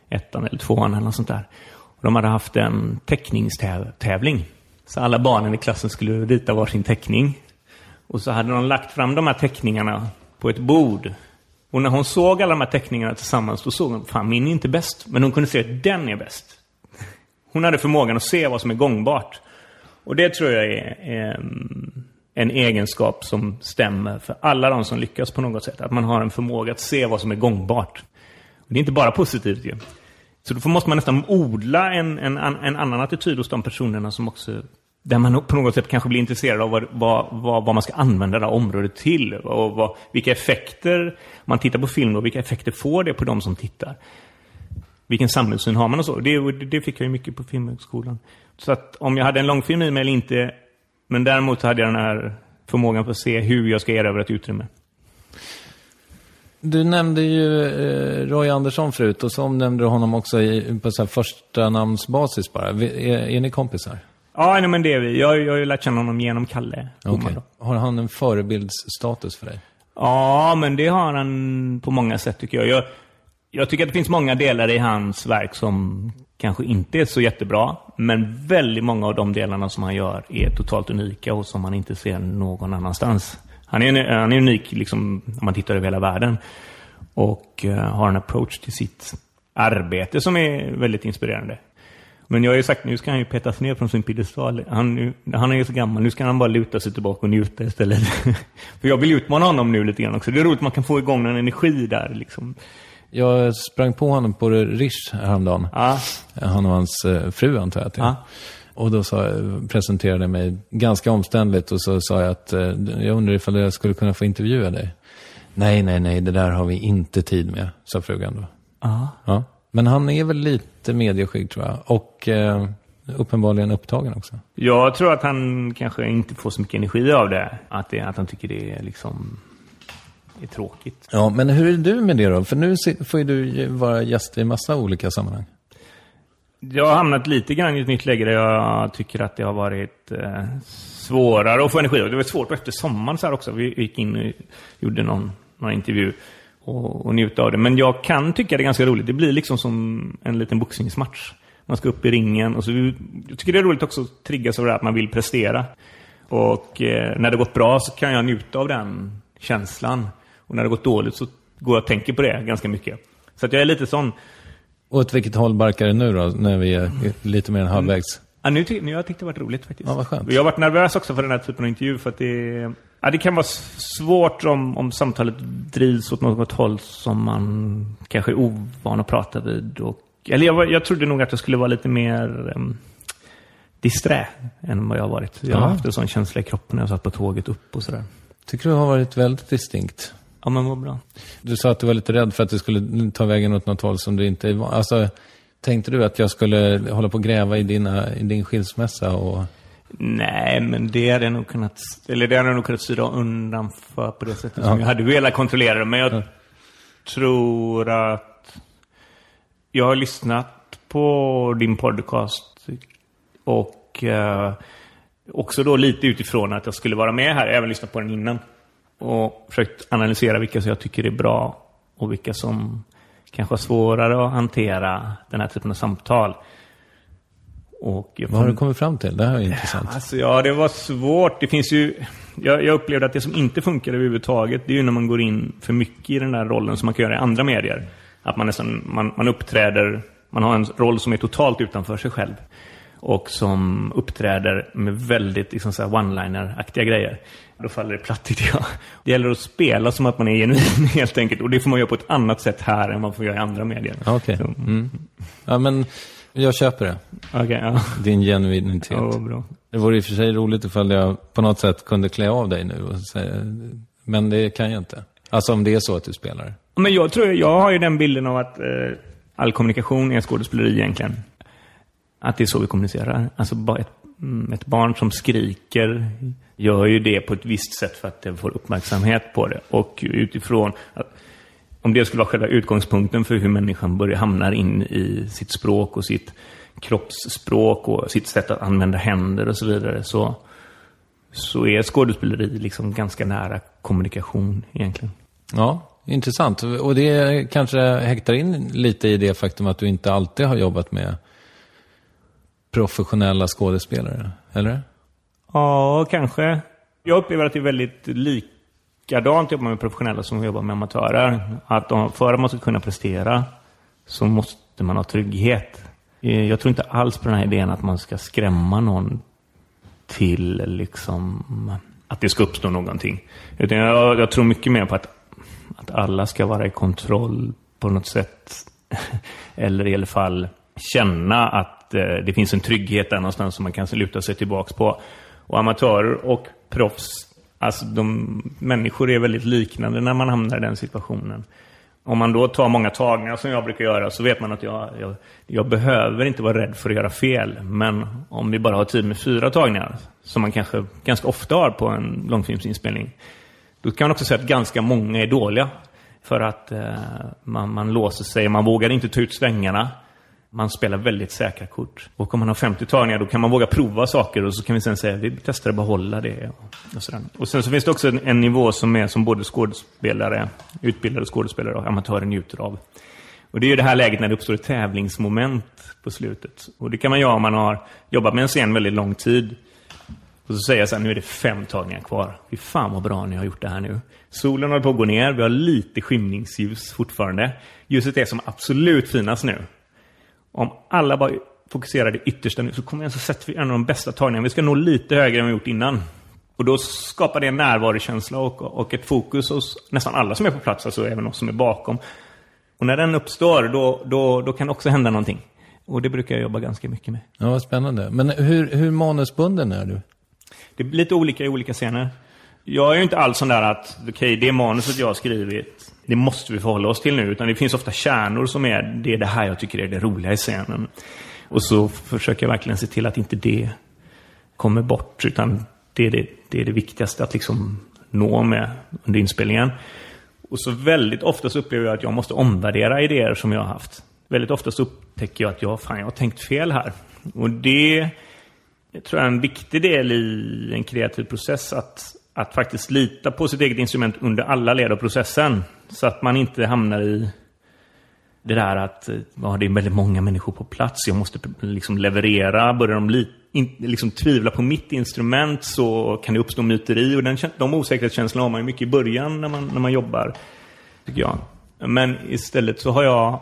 ettan eller tvåan eller något sånt där. Och de hade haft en teckningstävling. Så alla barnen i klassen skulle rita varsin teckning. Och så hade de lagt fram de här teckningarna på ett bord. Och när hon såg alla de här teckningarna tillsammans, då såg hon, fan, min är inte bäst. Men hon kunde se att den är bäst. Hon hade förmågan att se vad som är gångbart. Och det tror jag är en, en egenskap som stämmer för alla de som lyckas på något sätt. Att man har en förmåga att se vad som är gångbart. Och det är inte bara positivt ju. Så då måste man nästan odla en, en, en annan attityd hos de personerna som också... där man på något sätt kanske blir intresserad av vad, vad, vad, vad man ska använda det här området till. Och vad, vilka effekter man tittar på film och vilka effekter får det på de som tittar. Vilken samhällssyn har man och så. Det, det fick jag ju mycket på Filmhögskolan. Så att om jag hade en långfilm i mig eller inte. Men däremot hade jag den här förmågan för att se hur jag ska erövra ett utrymme. Du nämnde ju Roy Andersson förut. Och så nämnde du honom också i, på så här första namnsbasis bara. Är, är ni kompisar? Ja, nej, men det är vi. Jag, jag har ju lärt känna honom genom Kalle. Okay. Har han en förebildsstatus för dig? Ja, men det har han på många sätt tycker jag. jag. Jag tycker att det finns många delar i hans verk som kanske inte är så jättebra. Men väldigt många av de delarna som han gör är totalt unika och som man inte ser någon annanstans. Han är, han är unik liksom, om man tittar över hela världen. Och uh, har en approach till sitt arbete som är väldigt inspirerande. Men jag har ju sagt, nu ska han ju petas ner från sin piedestal. Han, han är ju så gammal, nu ska han bara luta sig tillbaka och njuta istället. För jag vill utmana honom nu lite grann också. Det är roligt, man kan få igång en energi där liksom. Jag sprang på honom på Rish häromdagen. Ah. Han och hans fru, antar jag. Till. Ah. Och då sa, presenterade mig ganska omständligt och så sa jag att jag undrar ifall jag skulle kunna få intervjua dig. Nej, nej, nej, det där har vi inte tid med, sa frugan då. Ah. Ja. Men han är väl lite medieskygg, tror jag. Och eh, uppenbarligen upptagen också. Jag tror att han kanske inte får så mycket energi av det. Att, det, att han tycker det är liksom... är tråkigt. Ja, men hur är du med det då? För nu får ju du vara gäst i massa olika sammanhang. Jag har hamnat lite grann i ett nytt läge där jag tycker att det har varit eh, svårare att få energi. Det var svårt efter sommaren så här också. Vi gick in och gjorde någon, någon intervju och, och njuta av det. Men jag kan tycka det är ganska roligt. Det blir liksom som en liten boxningsmatch. Man ska upp i ringen. Och så, jag tycker det är roligt också att triggas av det här, att man vill prestera. Och eh, när det gått bra så kan jag njuta av den känslan. Och när det gått dåligt så går jag och tänker på det ganska mycket. Så att jag är lite sån... Och åt vilket håll barkar det nu då? När vi är lite mer än halvvägs. Ja, nu, ty- nu har jag tyckt det varit roligt faktiskt. Ja, vad skönt. Jag har varit nervös också för den här typen av intervju. För att det, ja, det kan vara svårt om, om samtalet drivs åt något håll som man kanske är ovan att prata vid. Och, eller jag, jag trodde nog att jag skulle vara lite mer... Um, disträ än vad jag har varit. Jag har haft en sån känsla i kroppen när jag satt på tåget upp och sådär. Tycker du har varit väldigt distinkt? Ja, men vad bra. Du sa att du var lite rädd för att du skulle ta vägen åt något håll som du inte... Alltså, tänkte du att jag skulle hålla på och gräva i, dina, i din skilsmässa? Och... Nej, men det hade jag nog kunnat... Eller det hade jag nog kunnat styra undan för på det sättet, ja, som jag hade velat kontrollera det. Men jag ja. tror att... Jag har lyssnat på din podcast och eh, också då lite utifrån att jag skulle vara med här. Jag har även lyssnat på den innan. Och försökt analysera vilka som jag tycker är bra och vilka som kanske är svårare att hantera den här typen av samtal. Och jag... Vad har du kommit fram till? Det här är intressant. Ja, alltså, ja, det var svårt. Det finns ju... jag, jag upplevde att det som inte funkar överhuvudtaget, det är ju när man går in för mycket i den där rollen som man kan göra i andra medier. Att man nästan, man, man uppträder, man har en roll som är totalt utanför sig själv. Och som uppträder med väldigt liksom, så här one-liner-aktiga grejer. Då faller det platt, tycker jag. Det gäller att spela som att man är genuin, helt enkelt. Och det får man göra på ett annat sätt här än man får göra i andra medier. Okej. Okay. Mm. Ja, men jag köper det. Okay, ja. Din genuinitet. Ja, bra. Det vore i och för sig roligt ifall jag på något sätt kunde klä av dig nu. Och säga, men det kan jag inte. Alltså om det är så att du spelar. Men jag tror, jag har ju den bilden av att eh, all kommunikation är skådespeleri egentligen. Att det är så vi kommunicerar. Alltså ett, ett barn som skriker gör ju det på ett visst sätt för att det får uppmärksamhet på det. Och utifrån, om det skulle vara själva utgångspunkten för hur människan börjar hamna in i sitt språk och sitt kroppsspråk och sitt sätt att använda händer och så vidare, så, så är skådespeleri liksom ganska nära kommunikation egentligen. Ja, intressant. Och det kanske häktar in lite i det faktum att du inte alltid har jobbat med professionella skådespelare, eller? Ja, kanske. Jag upplever att det är väldigt likadant att jobba med professionella som att jobba med amatörer. Att de, för att man ska kunna prestera så måste man ha trygghet. Jag tror inte alls på den här idén att man ska skrämma någon till liksom, att det ska uppstå någonting. Utan jag, jag tror mycket mer på att, att alla ska vara i kontroll på något sätt. Eller i alla fall känna att det finns en trygghet där någonstans som man kan luta sig tillbaka på. Och amatörer och proffs, alltså de människor är väldigt liknande när man hamnar i den situationen. Om man då tar många tagningar som jag brukar göra, så vet man att jag, jag, jag behöver inte vara rädd för att göra fel. Men om vi bara har tid med fyra tagningar, som man kanske ganska ofta har på en långfilmsinspelning, då kan man också säga att ganska många är dåliga. För att eh, man, man låser sig, man vågar inte ta ut svängarna. Man spelar väldigt säkra kort. Och om man har femtio tagningar, då kan man våga prova saker. Och så kan vi sen säga, vi testar att behålla det. Och, sådär. Och sen så finns det också en, en nivå som är som både skådespelare, utbildade skådespelare och amatörer njuter av. Och det är ju det här läget när det uppstår ett tävlingsmoment på slutet. Och det kan man göra om man har jobbat med en scen väldigt lång tid. Och så säger jag så här, nu är det fem tagningar kvar. Fy fan vad bra ni har gjort det här nu. Solen håller på att gå ner, vi har lite skymningsljus fortfarande. Ljuset är som absolut finast nu. Om alla bara fokuserar det yttersta nu, så kommer jag så sätter vi en av de bästa tagningarna. Vi ska nå lite högre än vi gjort innan. Och då skapar det en närvarokänsla och, och ett fokus hos nästan alla som är på plats, alltså även oss som är bakom. Och när den uppstår, då, då, då kan också hända någonting. Och det brukar jag jobba ganska mycket med. Ja, vad spännande. Men hur, hur manusbunden är du? Det är lite olika i olika scener. Jag är ju inte alls sån där att okay, det manuset jag har skrivit, det måste vi förhålla oss till nu. Utan det finns ofta kärnor som är det, är det här jag tycker är det roliga i scenen. Och så försöker jag verkligen se till att inte det kommer bort. Utan det är det, det, är det viktigaste att liksom nå med under inspelningen. Och så väldigt ofta så upplever jag att jag måste omvärdera idéer som jag har haft. Väldigt ofta så upptäcker jag att jag, fan, jag har tänkt fel här. Och det jag tror jag är en viktig del i en kreativ process. Att, att faktiskt lita på sitt eget instrument under alla led av processen. Så att man inte hamnar i det där att ja, det är väldigt många människor på plats. Jag måste liksom leverera. Börjar de li, in, liksom tvivla på mitt instrument så kan det uppstå myteri. Och den, de osäkerhetskänslorna har man ju mycket i början när man, när man jobbar, tycker jag. Men istället så har jag...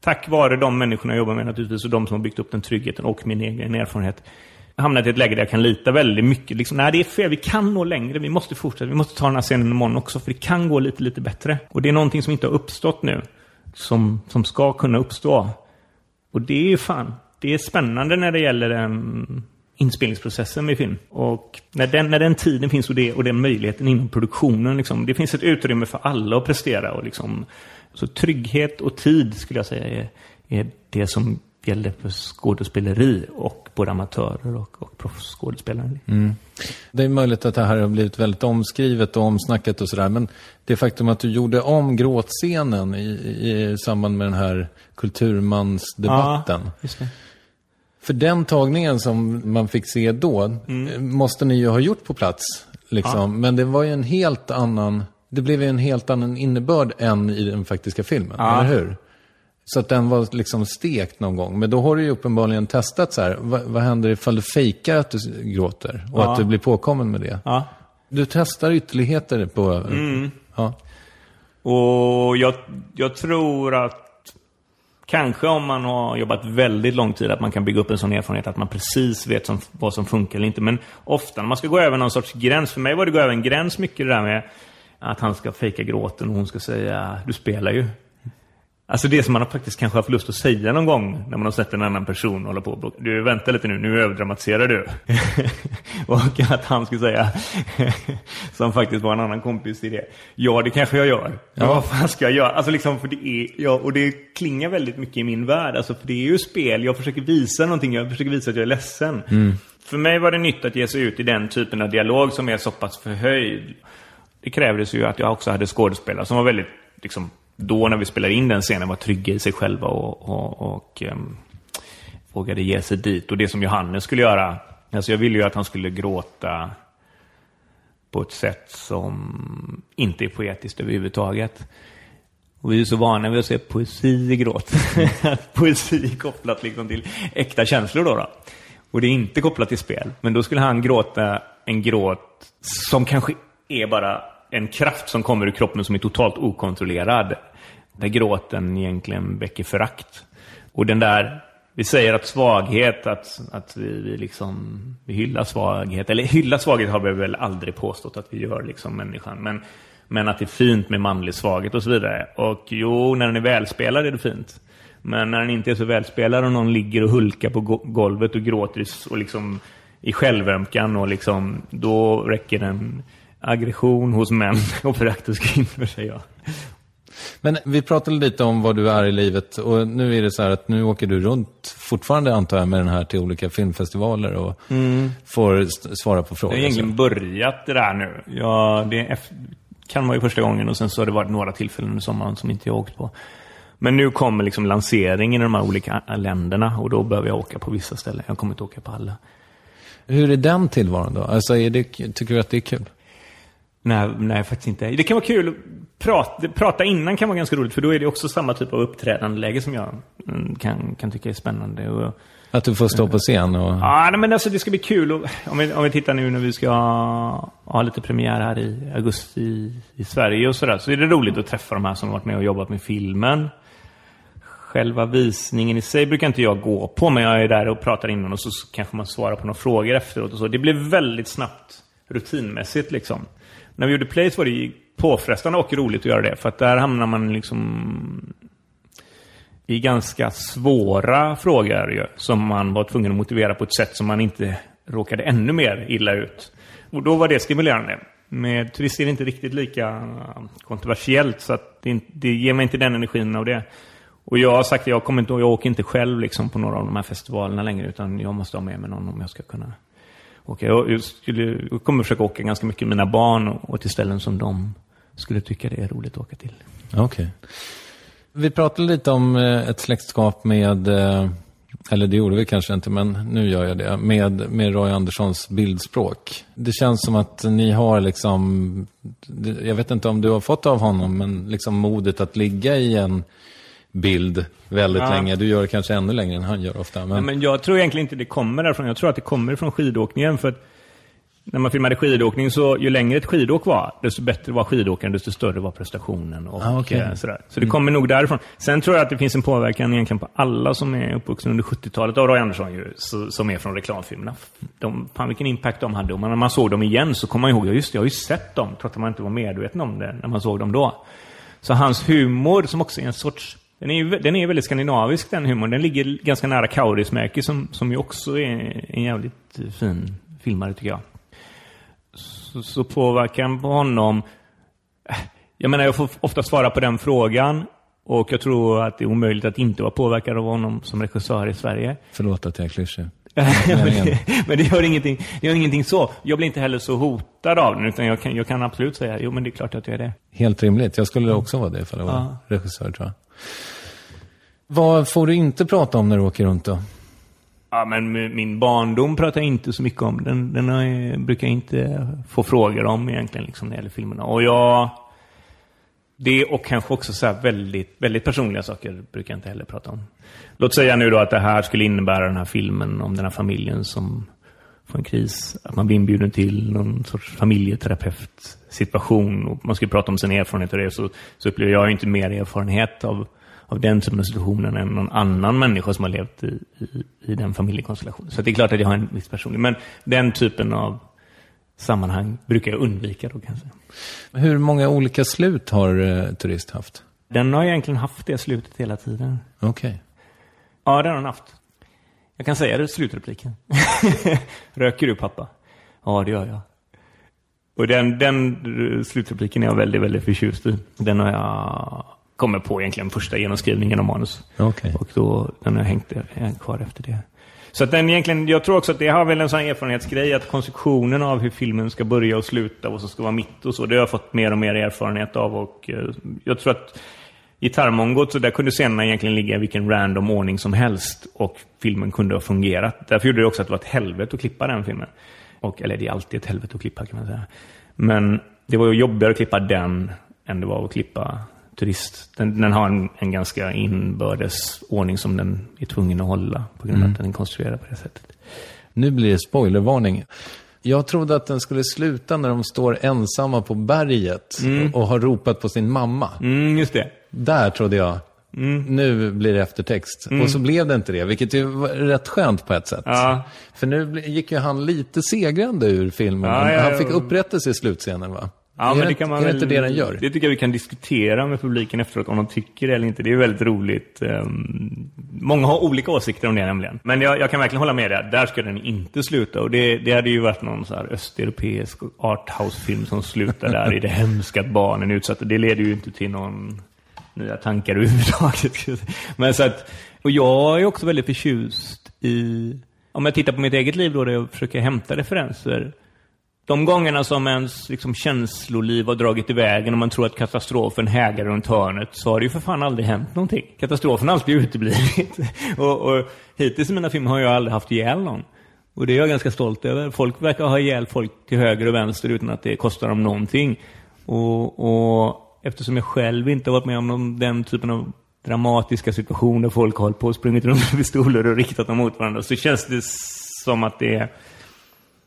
Tack vare de människorna jag jobbar med naturligtvis och de som har byggt upp den tryggheten och min egen erfarenhet. Jag hamnat i ett läge där jag kan lita väldigt mycket. Liksom, nej, det är fel. Vi kan nå längre. Vi måste fortsätta. Vi måste ta den här scenen imorgon också för det kan gå lite, lite bättre. Och det är någonting som inte har uppstått nu som, som ska kunna uppstå. Och det är ju fan. Det är spännande när det gäller um, inspelningsprocessen med film. Och när den, när den tiden finns och, det, och den möjligheten inom produktionen. Liksom, det finns ett utrymme för alla att prestera och liksom... Så trygghet och tid skulle jag säga är, är det som gäller för skådespeleri och både amatörer och, och proffsskådespelare. Mm. Det är möjligt att det här har blivit väldigt omskrivet och omsnackat och sådär, men det faktum att du gjorde om gråtscenen i, i samband med den här kulturmansdebatten. Ja, just det. För den tagningen som man fick se då mm. måste ni ju ha gjort på plats. Liksom. Ja. Men det var ju en helt annan... Det blev ju en helt annan innebörd än i den faktiska filmen, ja. Eller hur? Så att den var liksom stekt någon gång. Men då har du ju uppenbarligen testat så här. Vad, vad händer ifall du fejkar att du gråter? Och ja. Att du blir påkommen med det? Ja. Du testar ytterligheter på... Mm. Ja. Och jag, jag tror att kanske om man har jobbat väldigt lång tid att man kan bygga upp en sån erfarenhet att man precis vet som, vad som funkar eller inte. Men ofta när man ska gå över någon sorts gräns. För mig var det gå över en gräns mycket det där med... Att han ska fejka gråten och hon ska säga du spelar ju. Alltså det som man faktiskt kanske har lust att säga någon gång när man har sett en annan person hålla på. Du väntar lite nu, nu överdramatiserar du. Och att han ska säga som faktiskt var en annan kompis i det. Ja, det kanske jag gör. Ja, vad fan ska jag göra? Alltså liksom, för det är, ja, och det klingar väldigt mycket i min värld. Alltså för det är ju spel, jag försöker visa någonting, jag försöker visa att jag är ledsen. Mm. För mig var det nytt att ge sig ut i den typen av dialog som är så pass förhöjd. Det krävdes ju att jag också hade skådespelare som var väldigt, liksom, då när vi spelade in den scenen var trygga i sig själva och, och, och um, vågade ge sig dit. Och det som Johannes skulle göra, alltså jag ville ju att han skulle gråta på ett sätt som inte är poetiskt överhuvudtaget. Och vi är så vana vid att se poesi i gråt. Poesi kopplat liksom till äkta känslor då, då. Och det är inte kopplat till spel. Men då skulle han gråta en gråt som kanske är bara en kraft som kommer ur kroppen som är totalt okontrollerad. Där gråten egentligen väcker förakt. Och den där, vi säger att svaghet, att, att vi, vi liksom vi hyllar svaghet. Eller hylla svaghet har vi väl aldrig påstått att vi gör liksom människan. Men, men att det är fint med manlig svaghet och så vidare. Och jo, när den är välspelad är det fint. Men när den inte är så välspelad och någon ligger och hulkar på golvet och gråter och liksom i självömkan och liksom, då räcker den... aggression hos män och förakt hos kvinnor, säger jag. Men vi pratade lite om vad du är i livet och nu är det så här att nu åker du runt fortfarande antar jag med den här till olika filmfestivaler och mm. får svara på frågor. Det har egentligen börjat det där nu. Ja, det kan vara ju första gången och sen så har det varit några tillfällen under sommaren som inte jag åkt på. Men nu kommer liksom lanseringen i de här olika länderna och då behöver jag åka på vissa ställen. Jag kommer inte åka på alla. Hur är den tillvaron då? Alltså är det, tycker du att det är kul? Nej, nej, faktiskt inte. Det kan vara kul att prata, prata innan kan vara ganska roligt. För då är det också samma typ av uppträdandeläge som jag kan, kan tycka är spännande. Och, att du får stå på scen? Och... Ja, nej, men alltså, det ska bli kul. Och, om, vi, om vi tittar nu när vi ska ha, ha lite premiär här i augusti i, i Sverige och sådär. Så är det roligt att träffa de här som har varit med och jobbat med filmen. Själva visningen i sig brukar inte jag gå på. Men jag är där och pratar innan och så kanske man svarar på några frågor efteråt. Och så. Det blir väldigt snabbt rutinmässigt liksom. När vi gjorde Plays var det påfrestande och roligt att göra det. För att där hamnar man liksom i ganska svåra frågor ju, som man var tvungen att motivera på ett sätt som man inte råkade ännu mer illa ut. Och då var det stimulerande. Med turist är det inte riktigt lika kontroversiellt, så att det, det ger mig inte den energin av det. Och jag har sagt att jag, kommer inte, jag åker inte själv liksom på några av de här festivalerna längre, utan jag måste ha med mig någon om jag ska kunna åka. Jag, jag, skulle, jag kommer försöka åka ganska mycket med mina barn och till ställen som de skulle tycka det är roligt att åka till. Okej. Okay. Vi pratade lite om ett släktskap med, eller det gjorde vi kanske inte, men nu gör jag det, med, med Roy Anderssons bildspråk. Det känns som att ni har liksom, jag vet inte om du har fått av honom, men liksom modet att ligga i en bild väldigt ja. länge. Du gör det kanske ännu längre än han gör ofta. Men... Nej, men jag tror egentligen inte det kommer därifrån. Jag tror att det kommer från skidåkningen, för att när man filmade skidåkning så ju längre ett skidåk var, desto bättre var skidåkaren, desto större var prestationen och ah, okay. sådär. Så det kommer mm. nog därifrån. Sen tror jag att det finns en påverkan egentligen på alla som är uppvuxna under sjuttiotalet av Roy Andersson ju, så, som är från reklamfilmerna. De, fan vilken impact de hade. Och när man såg dem igen så kom man ihåg, ja just det, jag har ju sett dem, trots att man inte var medveten om det när man såg dem då. Så hans humor som också är en sorts, den är ju, den är väldigt skandinavisk den humorn. Den ligger ganska nära Kaurismäki som, som ju också är en jävligt fin filmare tycker jag. Så, så påverkan på honom, jag menar jag får ofta svara på den frågan och jag tror att det är omöjligt att inte vara påverkad av honom som regissör i Sverige. Förlåt att jag är klyschig. men, men det gör ingenting, det gör ingenting så. Jag blir inte heller så hotad av den, utan jag kan, jag kan absolut säga, jo men det är klart att jag är det. Helt rimligt, jag skulle också vara det ifall jag var ja. regissör tror jag. Vad får du inte prata om när du åker runt då? Ja, men min barndom pratar jag inte så mycket om. Den, den jag, brukar jag inte få frågor om egentligen liksom, när det gäller filmerna. Och jag, det och kanske också så här väldigt, väldigt personliga saker brukar jag inte heller prata om. Låt säga nu då att det här skulle innebära den här filmen om den här familjen som får en kris. Att man blir inbjuden till någon sorts familjeterapeut-situation och man skulle prata om sin erfarenhet av det. Så, så upplever jag ju inte mer erfarenhet av... av den typen av situationen än någon annan människa som har levt i, i, i den familjekonstellationen. Så det är klart att jag har en viss personlig. Men den typen av sammanhang brukar jag undvika då kanske. Hur många olika slut har eh, Turist haft? Den har egentligen haft det slutet hela tiden. Okej. Okay. Ja, den har den haft. Jag kan säga det, slutrepliken. Röker du pappa? Ja, det gör jag. Och den, den slutrepliken är jag väldigt, väldigt förtjust i. Den har jag... kommer på egentligen första genomskrivningen av manus. Okay. Och då den har hängt kvar efter det. Så att den egentligen, jag tror också att det har väl en sån erfarenhetsgrej att konstruktionen av hur filmen ska börja och sluta och så ska vara mitt och så, det har jag fått mer och mer erfarenhet av. Och jag tror att i Tarmongot så där kunde scenerna egentligen ligga i vilken random ordning som helst och filmen kunde ha fungerat. Därför gjorde det också att det var ett helvete att klippa den filmen. Och, eller det är alltid ett helvete att klippa kan man säga. Men det var ju jobbigare att klippa den än det var att klippa Turist. Den, den har en, en ganska inbördes ordning som den är tvungen att hålla på grund av mm. att den är konstruerad på det sättet. Nu blir det spoilervarning. Jag trodde att den skulle sluta när de står ensamma på berget mm. och har ropat på sin mamma. Mm, just det. Där trodde jag. Mm. Nu blir det eftertext. Mm. Och så blev det inte det, vilket ju var rätt skönt på ett sätt. Ja. För nu gick ju han lite segrande ur filmen. Ja, ja, han fick upprättelse i slutscenen va? Ja, men det kan man väl, inte det den gör. Det tycker jag vi kan diskutera med publiken efteråt om de tycker det eller inte. Det är väldigt roligt. Många har olika åsikter om det nämligen. Men jag, jag kan verkligen hålla med dig. Där ska den inte sluta. Och det, det hade ju varit någon så här östeuropeisk arthouse-film som slutar där i det hemska att barnen är utsatta. Det leder ju inte till någon nya tankar överhuvudtaget. Men så att, och jag är också väldigt förtjust i... Om jag tittar på mitt eget liv då, där jag försöker hämta referenser... De gångerna som ens liksom, känsloliv har dragit i vägen och man tror att katastrofen hägar runt hörnet så har det ju för fan aldrig hänt någonting. Katastrofen har alltid uteblivit. och, och hittills i mina filmer har jag aldrig haft ihjäl någon. Och det är jag ganska stolt över. Folk verkar ha ihjäl folk till höger och vänster utan att det kostar dem någonting. Och, och eftersom jag själv inte har varit med om någon, den typen av dramatiska situationer folk har hållit på och sprungit runt med pistoler och riktat dem mot varandra så känns det som att det är...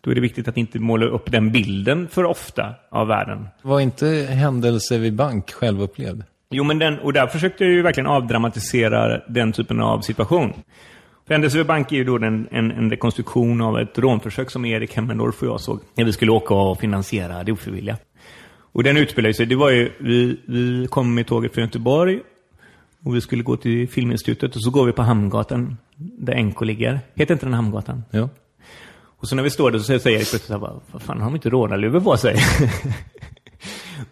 Då är det viktigt att inte måla upp den bilden för ofta av världen. Var inte händelse vid bank själv upplevd? Jo, men den, och där försökte jag ju verkligen avdramatisera den typen av situation. För händelse vid bank är ju då en, en, en rekonstruktion av ett rånförsök som Erik Hemmendorf och jag såg. När vi skulle åka och finansiera det ofrivilliga. Och den utspelade sig, det var ju, vi, vi kom med tåget från Göteborg. Och vi skulle gå till Filminstitutet och så går vi på Hamngatan där Enko ligger. Heter inte den Hamngatan? Ja. Och så när vi står där så säger Erik plötsligt så här, vad fan har de inte rånarluvor på sig?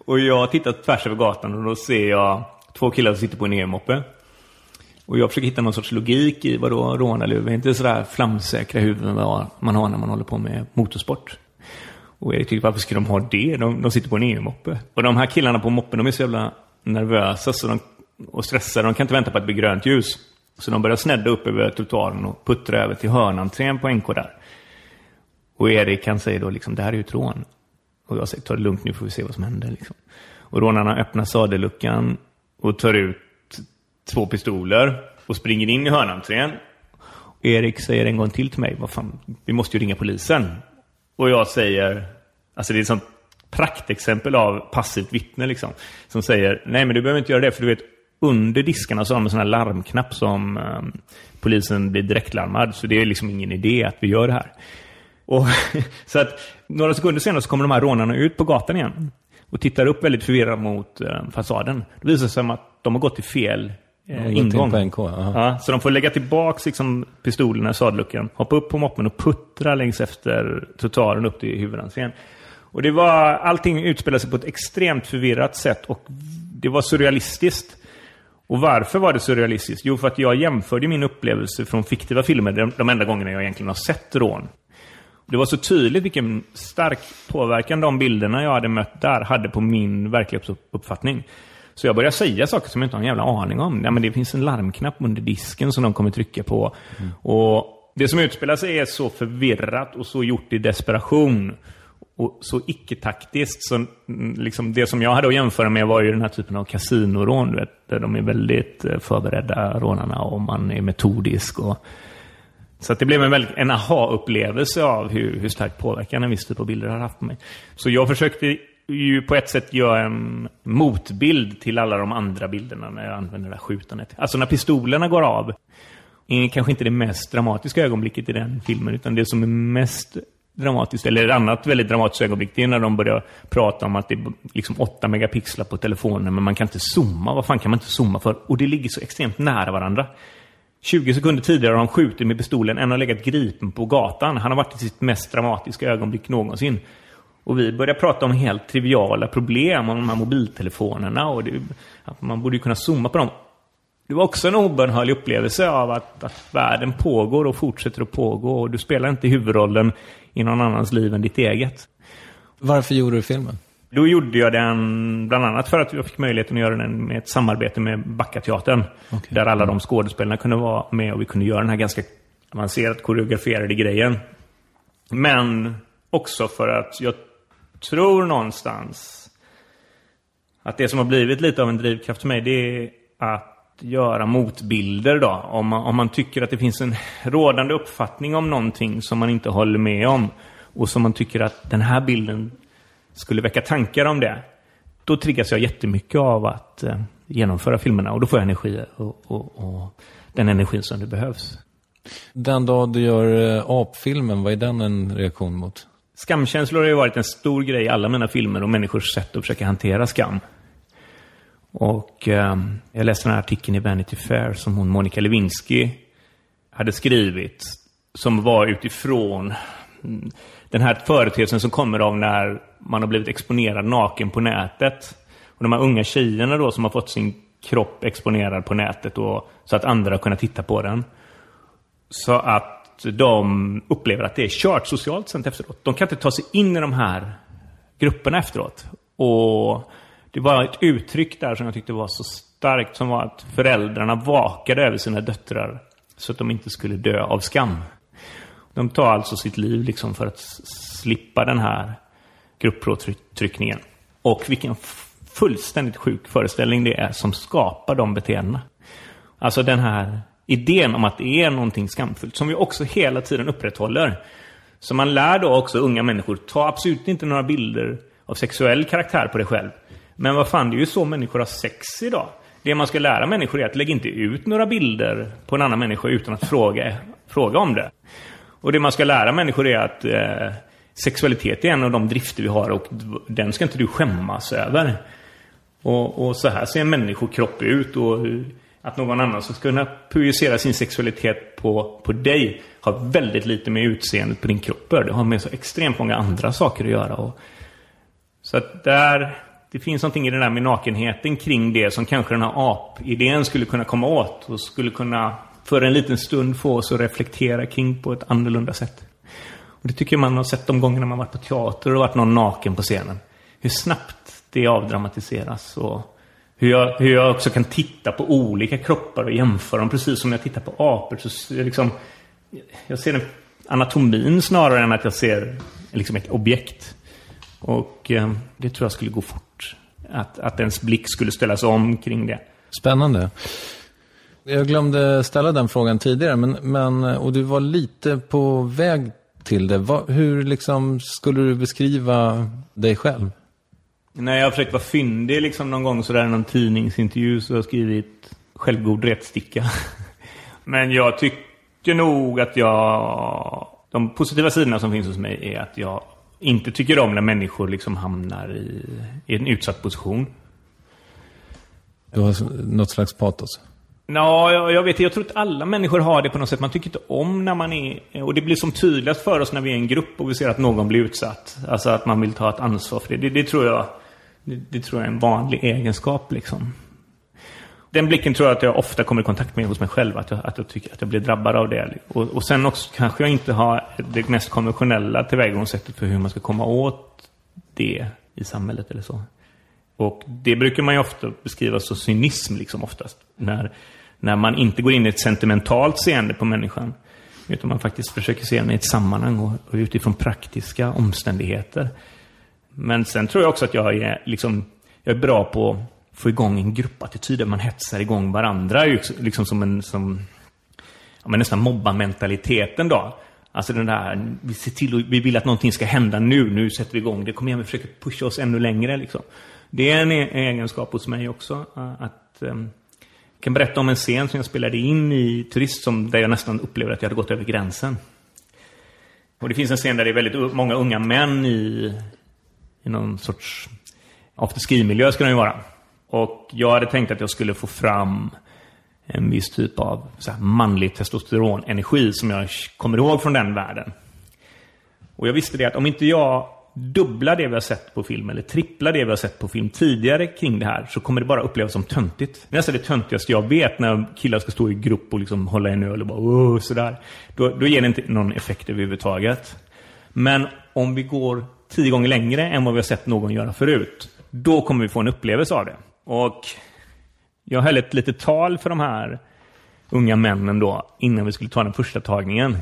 Och jag tittar tvärs över gatan och då ser jag två killar som sitter på en e-moppe. Och jag försöker hitta någon sorts logik i vad då rånarluvor är. Inte sådär flamsäkra huvuden vad man har när man håller på med motorsport. Och Erik tycker, varför skulle de ha det? De, de sitter på en e-moppe. Och de här killarna på moppen, de är så jävla nervösa så de, och stressade. De kan inte vänta på att det blir grönt ljus. Så de börjar snedda upp över trottoaren och puttra över till hörnantrén på N K där. Och Erik kan säga då liksom, det här är ju trån. Och jag säger, ta det lugnt nu, får vi se vad som händer. Liksom. Och rånarna öppnar sadelluckan och tar ut två pistoler och springer in i hörnantrén. Och Erik säger en gång till till mig, vad fan, vi måste ju ringa polisen. Och jag säger, alltså det är ett sånt praktexempel av passivt vittne liksom. Som säger, nej men du behöver inte göra det för du vet, under diskarna så har de en sån här larmknapp som um, polisen blir direktlarmad. Så det är liksom ingen idé att vi gör det här. Och så att några sekunder senare så kommer de här rånarna ut på gatan igen och tittar upp väldigt förvirrade mot eh, fasaden. Det visar sig som att de har gått till fel eh, ingång. N K, ja, så de får lägga tillbaka liksom, pistolerna i sadluckan, hoppa upp på moppen och puttra längs efter trottoaren upp till huvudentrén. Och det var, allting utspelade sig på ett extremt förvirrat sätt och det var surrealistiskt. Och varför var det surrealistiskt? Jo, för att jag jämförde min upplevelse från fiktiva filmer de, de enda gångerna jag egentligen har sett rån. Det var så tydligt vilken stark påverkan de bilderna jag hade mött där hade på min verklighetsuppfattning. Så jag började säga saker som jag inte har en jävla aning om. Nej, men det finns en larmknapp under disken som de kommer trycka på. Mm. Och det som utspelar sig är så förvirrat och så gjort i desperation och så icke-taktiskt. Så liksom det som jag hade att jämföra med var ju den här typen av kasinorån. Du vet, där de är väldigt förberedda rånarna och man är metodisk och... Så att det blev en, väldigt, en aha-upplevelse av hur, hur starkt påverkan en viss typ av bilder har haft på mig. Så jag försökte ju på ett sätt göra en motbild till alla de andra bilderna när jag använder det där skjutandet. Alltså när pistolerna går av är kanske inte det mest dramatiska ögonblicket i den filmen, utan det som är mest dramatiskt, eller ett annat väldigt dramatiskt ögonblick, det är när de börjar prata om att det är liksom åtta megapixlar på telefonen men man kan inte zooma. Vad fan kan man inte zooma för? Och det ligger så extremt nära varandra. tjugo sekunder tidigare har han skjutit med pistolen. En har legat gripen på gatan. Han har varit i sitt mest dramatiska ögonblick någonsin. Och vi börjar prata om helt triviala problem. Om de här mobiltelefonerna. Och det, att man borde ju kunna zooma på dem. Det var också en obönhörlig upplevelse av att, att världen pågår och fortsätter att pågå. Och du spelar inte huvudrollen i någon annans liv än ditt eget. Varför gjorde du filmen? Då gjorde jag den bland annat för att jag fick möjligheten att göra den med ett samarbete med Backateatern. Okay. Där alla de skådespelarna kunde vara med och vi kunde göra den här ganska avancerat koreograferade grejen. Men också för att jag tror någonstans att det som har blivit lite av en drivkraft för mig, det är att göra motbilder då. Om man, om man tycker att det finns en rådande uppfattning om någonting som man inte håller med om och som man tycker att den här bilden skulle väcka tankar om det, då triggas jag jättemycket av att eh, genomföra filmerna och då får jag energi och, och, och den energin som det behövs. Den dag du gör eh, apfilmen, vad är den en reaktion mot? Skamkänslor har ju varit en stor grej i alla mina filmer och människors sätt att försöka hantera skam. Och eh, jag läste den här artikeln i Vanity Fair som hon Monica Lewinsky hade skrivit som var utifrån den här företeelsen som kommer av när man har blivit exponerad naken på nätet. Och de här unga tjejerna då som har fått sin kropp exponerad på nätet och, så att andra har kunnat titta på den. Så att de upplever att det är kört socialt sett efteråt. De kan inte ta sig in i de här grupperna efteråt. Och det var ett uttryck där som jag tyckte var så starkt som var att föräldrarna vakade över sina döttrar så att de inte skulle dö av skam. De tar alltså sitt liv liksom för att slippa den här gruppråtryckningen. Och vilken fullständigt sjuk föreställning det är som skapar de beteendena. Alltså den här idén om att det är någonting skamfullt som vi också hela tiden upprätthåller. Så man lär då också unga människor ta absolut inte några bilder av sexuell karaktär på dig själv. Men vad fan, det är ju så människor har sex idag. Det man ska lära människor är att lägga inte ut några bilder på en annan människa utan att fråga, fråga om det. Och det man ska lära människor är att eh, sexualitet är en av de drifter vi har och den ska inte du skämmas över. Och, och så här ser en människokropp ut och att någon annan som ska kunna projicera sin sexualitet på, på dig har väldigt lite med utseendet på din kropp. Det har med så extremt många andra saker att göra. Och, så att där, det finns någonting i den där med nakenheten kring det som kanske den här ap-idén skulle kunna komma åt och skulle kunna för en liten stund få oss att reflektera kring på ett annorlunda sätt. Och det tycker jag man har sett de gångerna man varit på teater och varit någon naken på scenen. Hur snabbt det avdramatiseras och hur jag, hur jag också kan titta på olika kroppar och jämföra dem. Precis som jag tittar på apor så liksom, jag ser anatomin snarare än att jag ser liksom ett objekt. Och eh, det tror jag skulle gå fort. Att, att ens blick skulle ställas om kring det. Spännande. Jag glömde ställa den frågan tidigare. Men, men, och du var lite på väg till det. Va, hur liksom skulle du beskriva dig själv? När jag har försökt vara fyndig liksom någon gång så där i någon tidningsintervju så har jag skrivit självgod rättsticka. Men jag tycker nog att jag... De positiva sidorna som finns hos mig är att jag inte tycker om när människor liksom hamnar i, i en utsatt position. Du har något slags patos? Ja, jag, jag vet, jag tror att alla människor har det på något sätt. Man tycker inte om när man är... Och det blir som tydligast för oss när vi är en grupp och vi ser att någon blir utsatt. Alltså att man vill ta ett ansvar för det. Det, det, tror, jag, det, det tror jag är en vanlig egenskap liksom. Den blicken tror jag att jag ofta kommer i kontakt med hos mig själv. Att jag, att jag tycker att jag blir drabbad av det. Och, och sen också kanske jag inte har det mest konventionella tillvägagångssättet för hur man ska komma åt det i samhället eller så. Och det brukar man ju ofta beskriva som cynism liksom oftast. När, när man inte går in i ett sentimentalt seende på människan. Utan man faktiskt försöker se den i ett sammanhang och, och utifrån praktiska omständigheter. Men sen tror jag också att jag är, liksom, jag är bra på... få igång en gruppattityd där man hetsar igång varandra liksom som en som ja, men nästan mobbarmentaliteten då. Alltså den där vi ser till och vi vill att någonting ska hända nu, nu sätter vi igång. Det kommer igen, vi försöker pusha oss ännu längre liksom. Det är en egenskap hos mig också att um, jag kan berätta om en scen som jag spelade in i Turist som där jag nästan upplevde att jag hade gått över gränsen. Och det finns en scen där det är väldigt många unga män i i någon sorts afterski-miljö ska det ju vara. Och jag hade tänkt att jag skulle få fram en viss typ av så här manlig testosteronenergi som jag kommer ihåg från den världen. Och jag visste det att om inte jag dubblar det vi har sett på film eller tripplar det vi har sett på film tidigare kring det här så kommer det bara upplevas som töntigt. Det är det töntigaste jag vet när killar ska stå i grupp och liksom hålla en öl och bara åh, sådär. Då, då ger det inte någon effekt överhuvudtaget. Men om vi går tio gånger längre än vad vi har sett någon göra förut, då kommer vi få en upplevelse av det. Och jag höll ett litet tal för de här unga männen då innan vi skulle ta den första tagningen.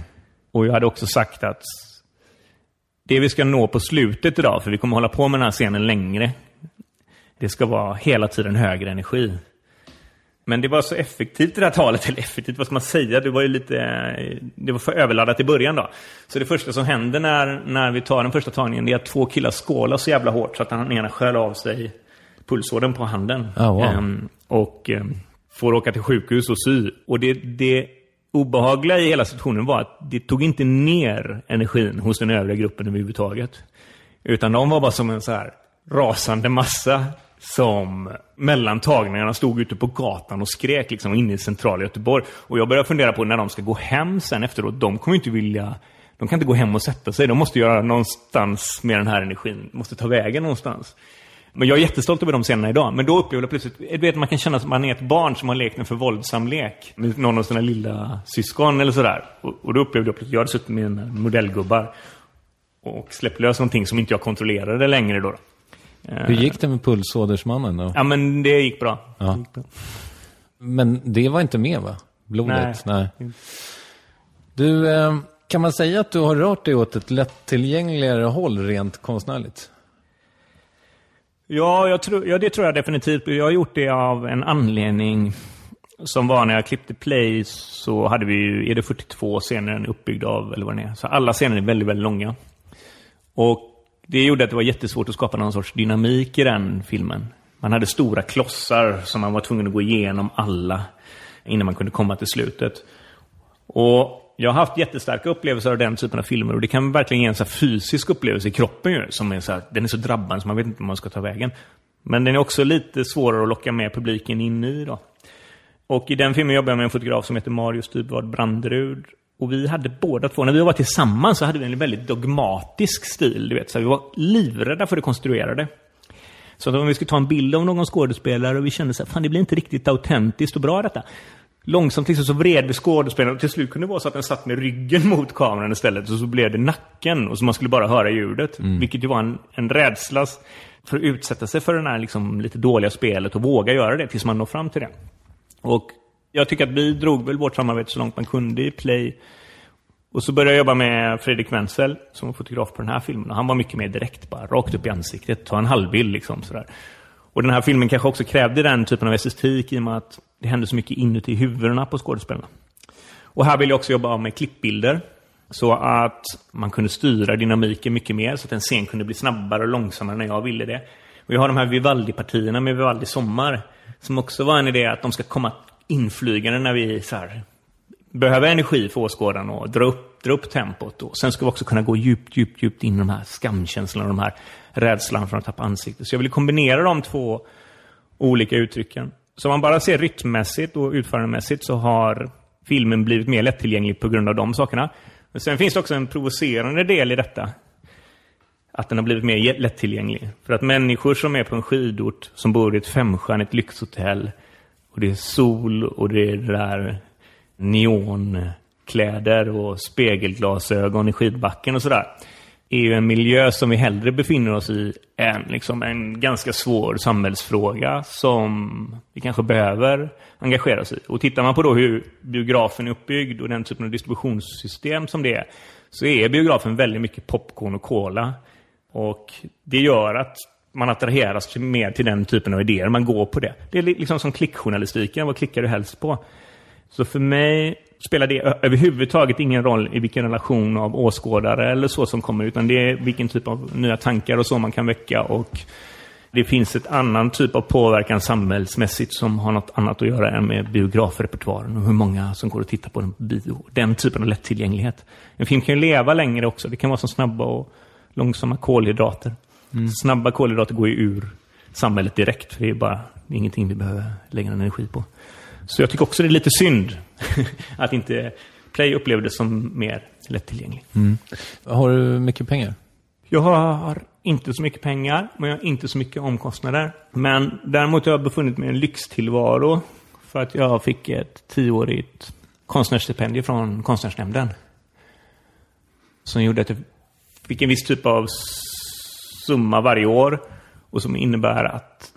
Och jag hade också sagt att det vi ska nå på slutet idag, för vi kommer hålla på med den här scenen längre, det ska vara hela tiden högre energi. Men det var så effektivt det här talet, eller effektivt, vad ska man säga? Det var ju lite, det var för överladdat i början då. Så det första som händer när, när vi tar den första tagningen är att två killar skålar så jävla hårt så att han ena skär av sig pulsådern på handen. Oh, wow. ehm, och ehm, får åka till sjukhus och sy. Och det, det obehagliga i hela situationen var att det tog inte ner energin hos den övriga gruppen överhuvudtaget. Utan de var bara som en så här rasande massa som mellan tagningarna stod ute på gatan och skrek liksom inne i centrala Göteborg. Och jag började fundera på när de ska gå hem sen efteråt. De kommer inte vilja... De kan inte gå hem och sätta sig. De måste göra någonstans med den här energin. De måste ta vägen någonstans. Men jag är jättestolt över de scenerna idag. Men då upplevde jag plötsligt... Du vet, man kan känna att man är ett barn som har lekt en för våldsam lek med någon av sina lilla syskon eller sådär. Och, och då upplevde jag plötsligt... Jag hade suttit med mina modellgubbar och släppt lös någonting som inte jag kontrollerade längre då. Hur gick det med pulsådersmannen då? Ja, men det gick bra. Ja. Det gick bra. Men det var inte med, va? Blodet? Nej. Nej. Du, kan man säga att du har rört dig åt ett lättillgängligare håll rent konstnärligt? Ja, jag tror, ja, det tror jag definitivt. Jag har gjort det av en anledning som var när jag klippte play så hade vi ju, är det fyrtiotvå scener uppbyggd av, eller vad det är. Så alla scener är väldigt, väldigt långa. Och det gjorde att det var jättesvårt att skapa någon sorts dynamik i den filmen. Man hade stora klossar som man var tvungen att gå igenom alla innan man kunde komma till slutet. Och jag har haft jättestarka upplevelser av den typen av filmer. Och det kan verkligen ge en så fysisk upplevelse i kroppen ju, som är så här, den är så drabbande så man vet inte om man ska ta vägen. Men den är också lite svårare att locka med publiken in i då. Och i den filmen jobbade jag med en fotograf som heter Marius Dybwad Branderud. Och vi hade båda två, när vi var tillsammans så hade vi en väldigt dogmatisk stil. Du vet. Så vi var livrädda för det konstruerade. Så om vi skulle ta en bild av någon skådespelare och vi kände så här, fan det blir inte riktigt autentiskt och bra detta. Långsamt liksom så vred vi skådespelaren och till slut kunde det vara så att den satt med ryggen mot kameran istället. Och så blev det nacken och så man skulle bara höra ljudet. Mm. Vilket ju var en, en rädsla för att utsätta sig för den här liksom lite dåliga spelet och våga göra det tills man når fram till det. Och jag tycker att vi drog väl vårt samarbete så långt man kunde i Play. Och så började jag jobba med Fredrik Wenzel som var fotograf på den här filmen. Och han var mycket mer direkt, bara rakt upp i ansiktet. Ta en halvbild liksom sådär. Och den här filmen kanske också krävde den typen av estetik i och med att det hände så mycket inuti huvudena på skådespelarna. Och här vill jag också jobba med klippbilder. Så att man kunde styra dynamiken mycket mer. Så att en scen kunde bli snabbare och långsammare när jag ville det. Och jag har de här Vivaldi-partierna med Vivaldi Sommar. Som också var en idé att de ska komma inflygande när vi så här, behöver energi för åskådan och dra upp, dra upp tempot. Och sen ska vi också kunna gå djupt, djupt, djupt in i de här skamkänslorna, de här rädslan för att tappa ansiktet. Så jag ville kombinera de två olika uttrycken. Så om man bara ser rytmmässigt och utförandemässigt så har filmen blivit mer lättillgänglig på grund av de sakerna. Men sen finns det också en provocerande del i detta. Att den har blivit mer lättillgänglig. För att människor som är på en skidort, som bor i ett femstjärnigt lyxhotell och det är sol och det är det där neonkläder och spegelglasögon i skidbacken och sådär. Är ju en miljö som vi hellre befinner oss i än liksom en ganska svår samhällsfråga som vi kanske behöver engagera sig i. Och tittar man på då hur biografen är uppbyggd och den typen av distributionssystem som det är, så är biografen väldigt mycket popcorn och cola. Och det gör att man attraheras mer till den typen av idéer. Man går på det. Det är liksom som klickjournalistiken. Vad klickar du helst på? Så för mig spelar det överhuvudtaget ingen roll i vilken relation av åskådare eller så som kommer, utan det är vilken typ av nya tankar och så man kan väcka. Och det finns ett annan typ av påverkan samhällsmässigt som har något annat att göra än med biografrepertoaren och hur många som går och tittar på den bio. Den typen av lättillgänglighet. En film kan ju leva längre också. Det kan vara som snabba och långsamma kolhydrater. Mm. Snabba kolhydrater går ju ur samhället direkt, för det är bara det är ingenting vi behöver lägga energi på. Så jag tycker också det är lite synd att inte Play upplevdes som mer lättillgänglig. Mm. Har du mycket pengar? Jag har inte så mycket pengar, men jag har inte så mycket omkostnader. Men däremot har jag befunnit mig i en lyxtillvaro för att jag fick ett tioårigt konstnärsstipendium från konstnärsnämnden. Som gjorde att jag fick en viss typ av summa varje år och som innebär att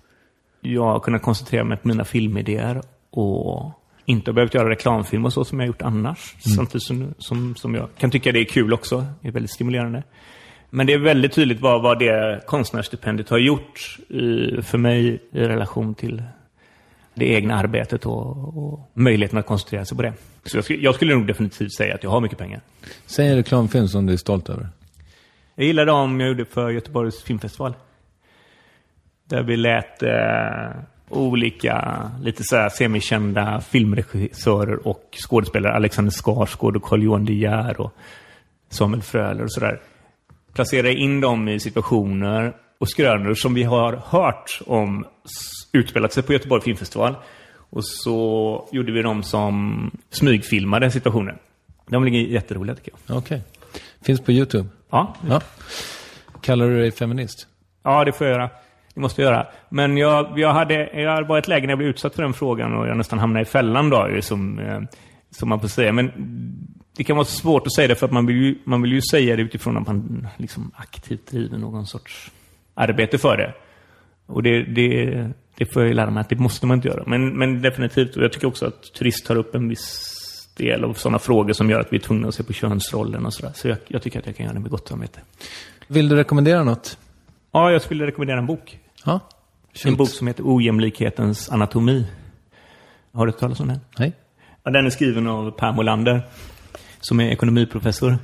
jag kunde koncentrera mig på mina filmidéer och inte har behövt göra reklamfilm och så som jag gjort annars. Mm. Samtidigt som, som, som jag kan tycka det är kul också. Det är väldigt stimulerande. Men det är väldigt tydligt vad, vad det konstnärsstipendiet har gjort i, för mig i relation till det egna arbetet och, och möjligheten att koncentrera sig på det. Så jag, jag skulle nog definitivt säga att jag har mycket pengar. Säg en reklamfilm som du är stolt över. Jag gillade om jag gjorde för Göteborgs filmfestival. Där vi lät... Eh, olika lite så här semikända filmregissörer och skådespelare, Alexander Skarsgård och Carl-Johan De Geer och Samuel Fröler och sådär, placera in dem i situationer och skrönor som vi har hört om utspelat sig på Göteborg filmfestival, och så gjorde vi dem som smygfilmade situationer. De ligger jätteroliga tycker jag. Okej, okay. Finns på YouTube? Ja. Ja. Kallar du dig feminist? Ja, det får jag göra. Det måste jag göra. Men jag, jag, hade, jag var i ett läge när jag blev utsatt för den frågan och jag nästan hamnade i fällan då, som, som man får säga. Men det kan vara svårt att säga det för att man vill ju, man vill ju säga det utifrån att man liksom aktivt driver någon sorts arbete för det. Och det, det, det får jag ju lära mig att det måste man inte göra. Men, men definitivt, och jag tycker också att Turist tar upp en viss del av sådana frågor som gör att vi är tvungna att se på könsrollen och sådär. Så jag, jag tycker att jag kan göra det med gott samvete. Vill du rekommendera något? Ja, jag skulle rekommendera en bok. Ja, en bok som heter Ojämlikhetens anatomi. Har du hört talas om den? Nej. Ja, den är skriven av Per Molander som är ekonomiprofessor.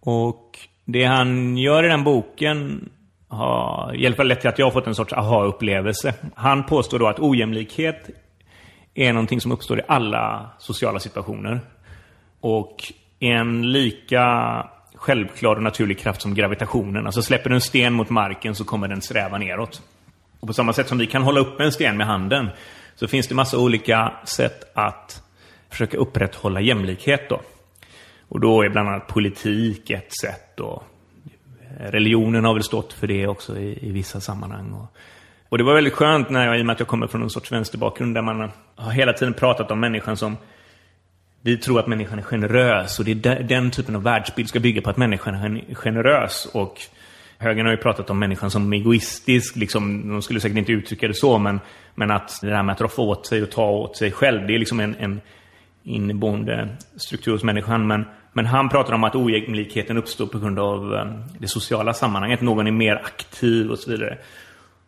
Och det han gör i den boken har i alla fall lett till att jag har fått en sorts aha-upplevelse. Han påstår då att ojämlikhet är någonting som uppstår i alla sociala situationer. Och en lika... självklar och naturlig kraft som gravitationen. Alltså släpper du en sten mot marken så kommer den sträva neråt. Och på samma sätt som vi kan hålla upp en sten med handen så finns det massa olika sätt att försöka upprätthålla jämlikhet då. Och då är bland annat politik ett sätt och religionen har väl stått för det också i, i vissa sammanhang. Och, och det var väldigt skönt när jag, i och med att jag kommer från en sorts vänsterbakgrund där man har hela tiden pratat om människan som, vi tror att människan är generös och det är de, den typen av världsbild ska bygga på att människan är generös, och högern har ju pratat om människan som egoistisk, liksom, de skulle säkert inte uttrycka det så, men, men att det här med att roffa åt sig och ta åt sig själv, det är liksom en, en inneboende struktur hos människan. Men, men han pratar om att ojämlikheten uppstår på grund av det sociala sammanhanget, någon är mer aktiv och så vidare.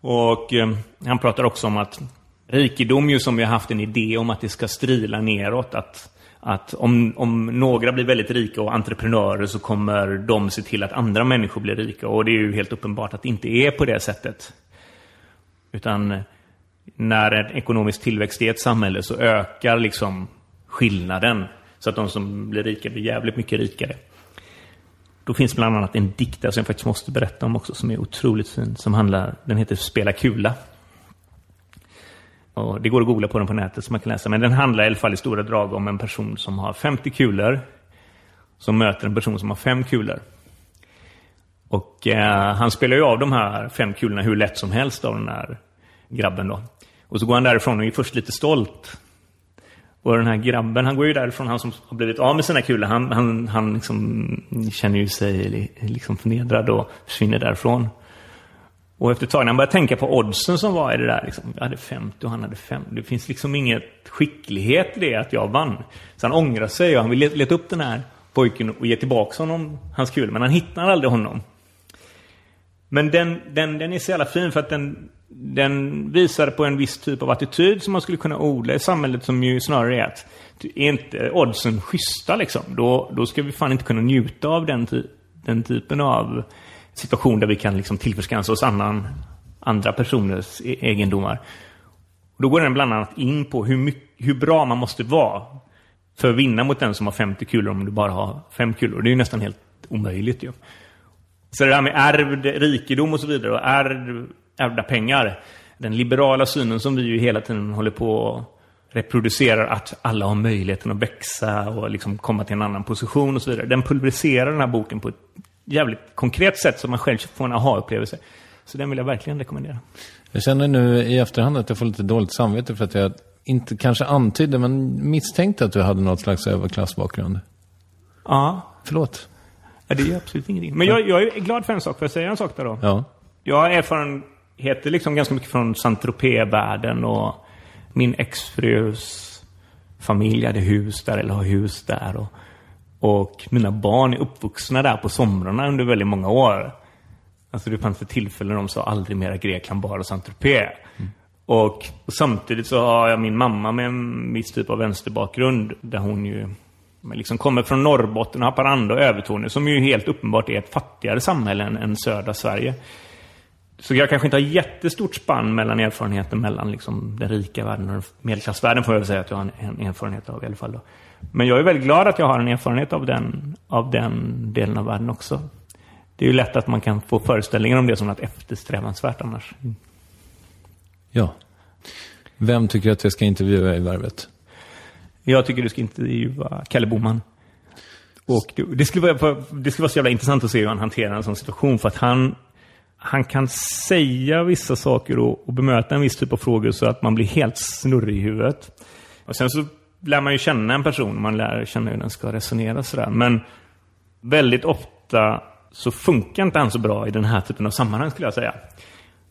Och eh, han pratar också om att rikedom, ju som vi har haft en idé om att det ska strila neråt, att att om, om några blir väldigt rika och entreprenörer så kommer de se till att andra människor blir rika. Och det är ju helt uppenbart att det inte är på det sättet. Utan när en ekonomisk tillväxt är ett samhälle så ökar liksom skillnaden. Så att de som blir rika blir jävligt mycket rikare. Då finns bland annat en diktare som jag faktiskt måste berätta om också, som är otroligt fin. Som handlar, den heter Spela kula. Och det går att googla på den på nätet så man kan läsa. Men den handlar i alla fall i stora drag om en person som har femtio kulor. Som möter en person som har fem kulor. Och eh, han spelar ju av de här fem kulorna hur lätt som helst av den här grabben då. Och så går han därifrån och är först lite stolt. Och den här grabben, han går ju därifrån, han som har blivit av med sina kulor. Han, han, han liksom känner ju sig liksom förnedrad och försvinner därifrån. Och efter ett tag när han började tänka på oddsen som var i det där, liksom, jag hade femtio och han hade fem. Det finns liksom inget skicklighet i det att jag vann. Så han ångrar sig och han vill leta upp den här pojken och ge tillbaka honom hans kul. Men han hittar aldrig honom. Men den, den, den är så jävla fin för att den, den visar på en viss typ av attityd som man skulle kunna odla i samhället, som ju snarare är att är inte oddsen schyssta liksom. Då, då ska vi fan inte kunna njuta av den, den typen av situation där vi kan liksom tillförskansa oss annan, andra personers egendomar. Och då går den bland annat in på hur, mycket, hur bra man måste vara för att vinna mot den som har femtio kulor om du bara har fem kulor. Det är ju nästan helt omöjligt ju. Så det här med ärvd rikedom och så vidare och ärv, ärvda pengar. Den liberala synen som vi ju hela tiden håller på och reproducerar, att alla har möjligheten att växa och liksom komma till en annan position och så vidare. Den publicerar den här boken på ett jävligt konkret sätt som man själv får en aha-upplevelse. Så den vill jag verkligen rekommendera. Jag känner nu i efterhand att jag får lite dåligt samvete för att jag inte kanske antydde, men misstänkte att du hade något slags överklassbakgrund. Ja. Förlåt. Ja, det är absolut ingenting. Men jag, jag är glad för en sak, för jag säger en sak där då. Ja. Jag har erfarenheter liksom ganska mycket från Saint-Tropez-världen, och min exfrus familj hade hus där, eller har hus där, och Och mina barn är uppvuxna där på somrarna under väldigt många år. Alltså det fanns för tillfällen de sa aldrig mera Grekland, bara Saint-Tropez. Mm. Och, och samtidigt så har jag min mamma med en viss typ av vänsterbakgrund. Där hon ju liksom kommer från Norrbotten och Haparanda och Övertorneå. Som ju helt uppenbart är ett fattigare samhälle än, än södra Sverige. Så jag kanske inte har jättestort spann mellan erfarenheten mellan liksom den rika världen och den medelklassvärlden, får jag säga att jag har en erfarenhet av i alla fall då. Men jag är väldigt glad att jag har en erfarenhet av den, av den delen av världen också. Det är ju lätt att man kan få föreställningar om det som något eftersträvansvärt annars. Mm. Ja. Vem tycker att jag ska intervjua i Värvet? Jag tycker du ska intervjua Kalle Boman. Och det skulle vara, det skulle vara så jävla intressant att se hur han hanterar en sån situation, för att han... Han kan säga vissa saker och, och bemöta en viss typ av frågor så att man blir helt snurrig i huvudet. Och sen så lär man ju känna en person. Man lär känna hur den ska resonera sådär. Men väldigt ofta så funkar inte han så bra i den här typen av sammanhang, skulle jag säga.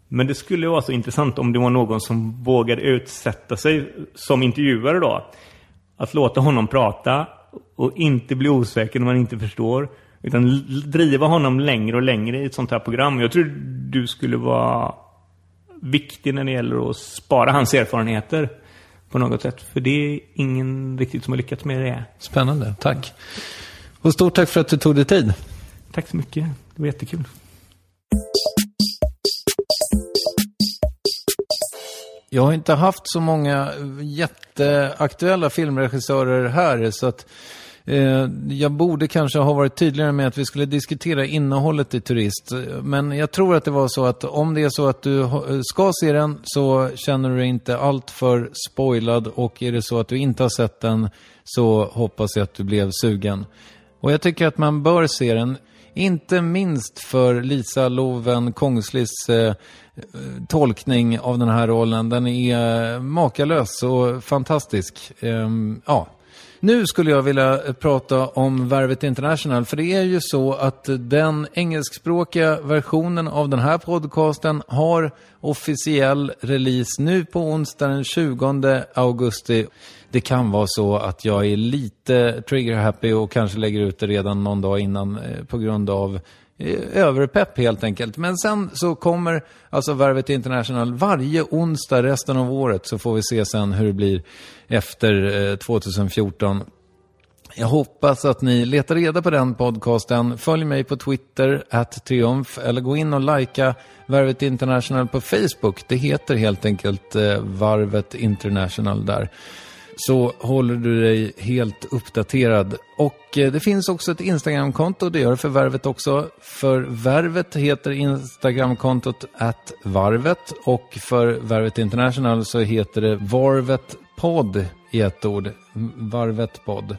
Men det skulle vara så intressant om det var någon som vågade utsätta sig som intervjuare då. Att låta honom prata och inte bli osäker när man inte förstår, utan driva honom längre och längre i ett sånt här program. Jag tror du skulle vara viktig när det gäller att spara hans erfarenheter på något sätt. För det är ingen riktigt som har lyckats med det. Spännande, tack. Och stort tack för att du tog dig tid. Tack så mycket, det var jättekul. Jag har inte haft så många jätteaktuella filmregissörer här, så att Eh, jag borde kanske ha varit tydligare med att vi skulle diskutera innehållet i Turist. Men jag tror att det var så att om det är så att du ska se den så känner du dig inte allt för spoilad. Och är det så att du inte har sett den så hoppas jag att du blev sugen. Och jag tycker att man bör se den. Inte minst för Lisa Loven Kongslis eh, tolkning av den här rollen. Den är makalös och fantastisk. Eh, ja. Nu skulle jag vilja prata om Värvet International. För det är ju så att den engelskspråkiga versionen av den här podcasten har officiell release nu på onsdag den tjugonde augusti. Det kan vara så att jag är lite trigger happy och kanske lägger ut det redan någon dag innan på grund av överpepp helt enkelt. Men sen så kommer alltså Värvet International varje onsdag resten av året, så får vi se sen hur det blir efter tjugofjorton. Jag hoppas att ni letar reda på den podcasten. Följ mig på Twitter at triumf eller gå in och likea Varvet International på Facebook. Det heter helt enkelt Varvet International där. Så håller du dig helt uppdaterad. Och det finns också ett Instagramkonto. Det gör för Värvet också. För Värvet heter Instagramkontot at Varvet. Och för Värvet International så heter det Varvetpodd i ett ord. Varvetpodd.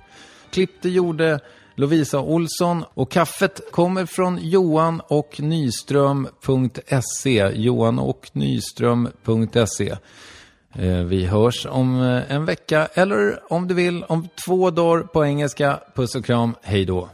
Klippte gjorde Lovisa Olsson. Och kaffet kommer från Johan och Nyström punkt se. Johan och Nyström punkt se. Vi hörs om en vecka eller om du vill om två dagar på engelska. Puss och kram, hej då.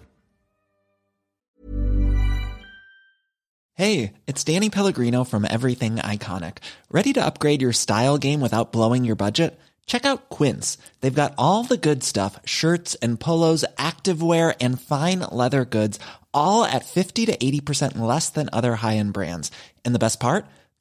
Hey, it's Danny Pellegrino from Everything Iconic. Ready to upgrade your style game without blowing your budget? Check out Quince. They've got all the good stuff, shirts and polos, activewear and fine leather goods, all at fifty to eighty percent less than other high-end brands. And the best part?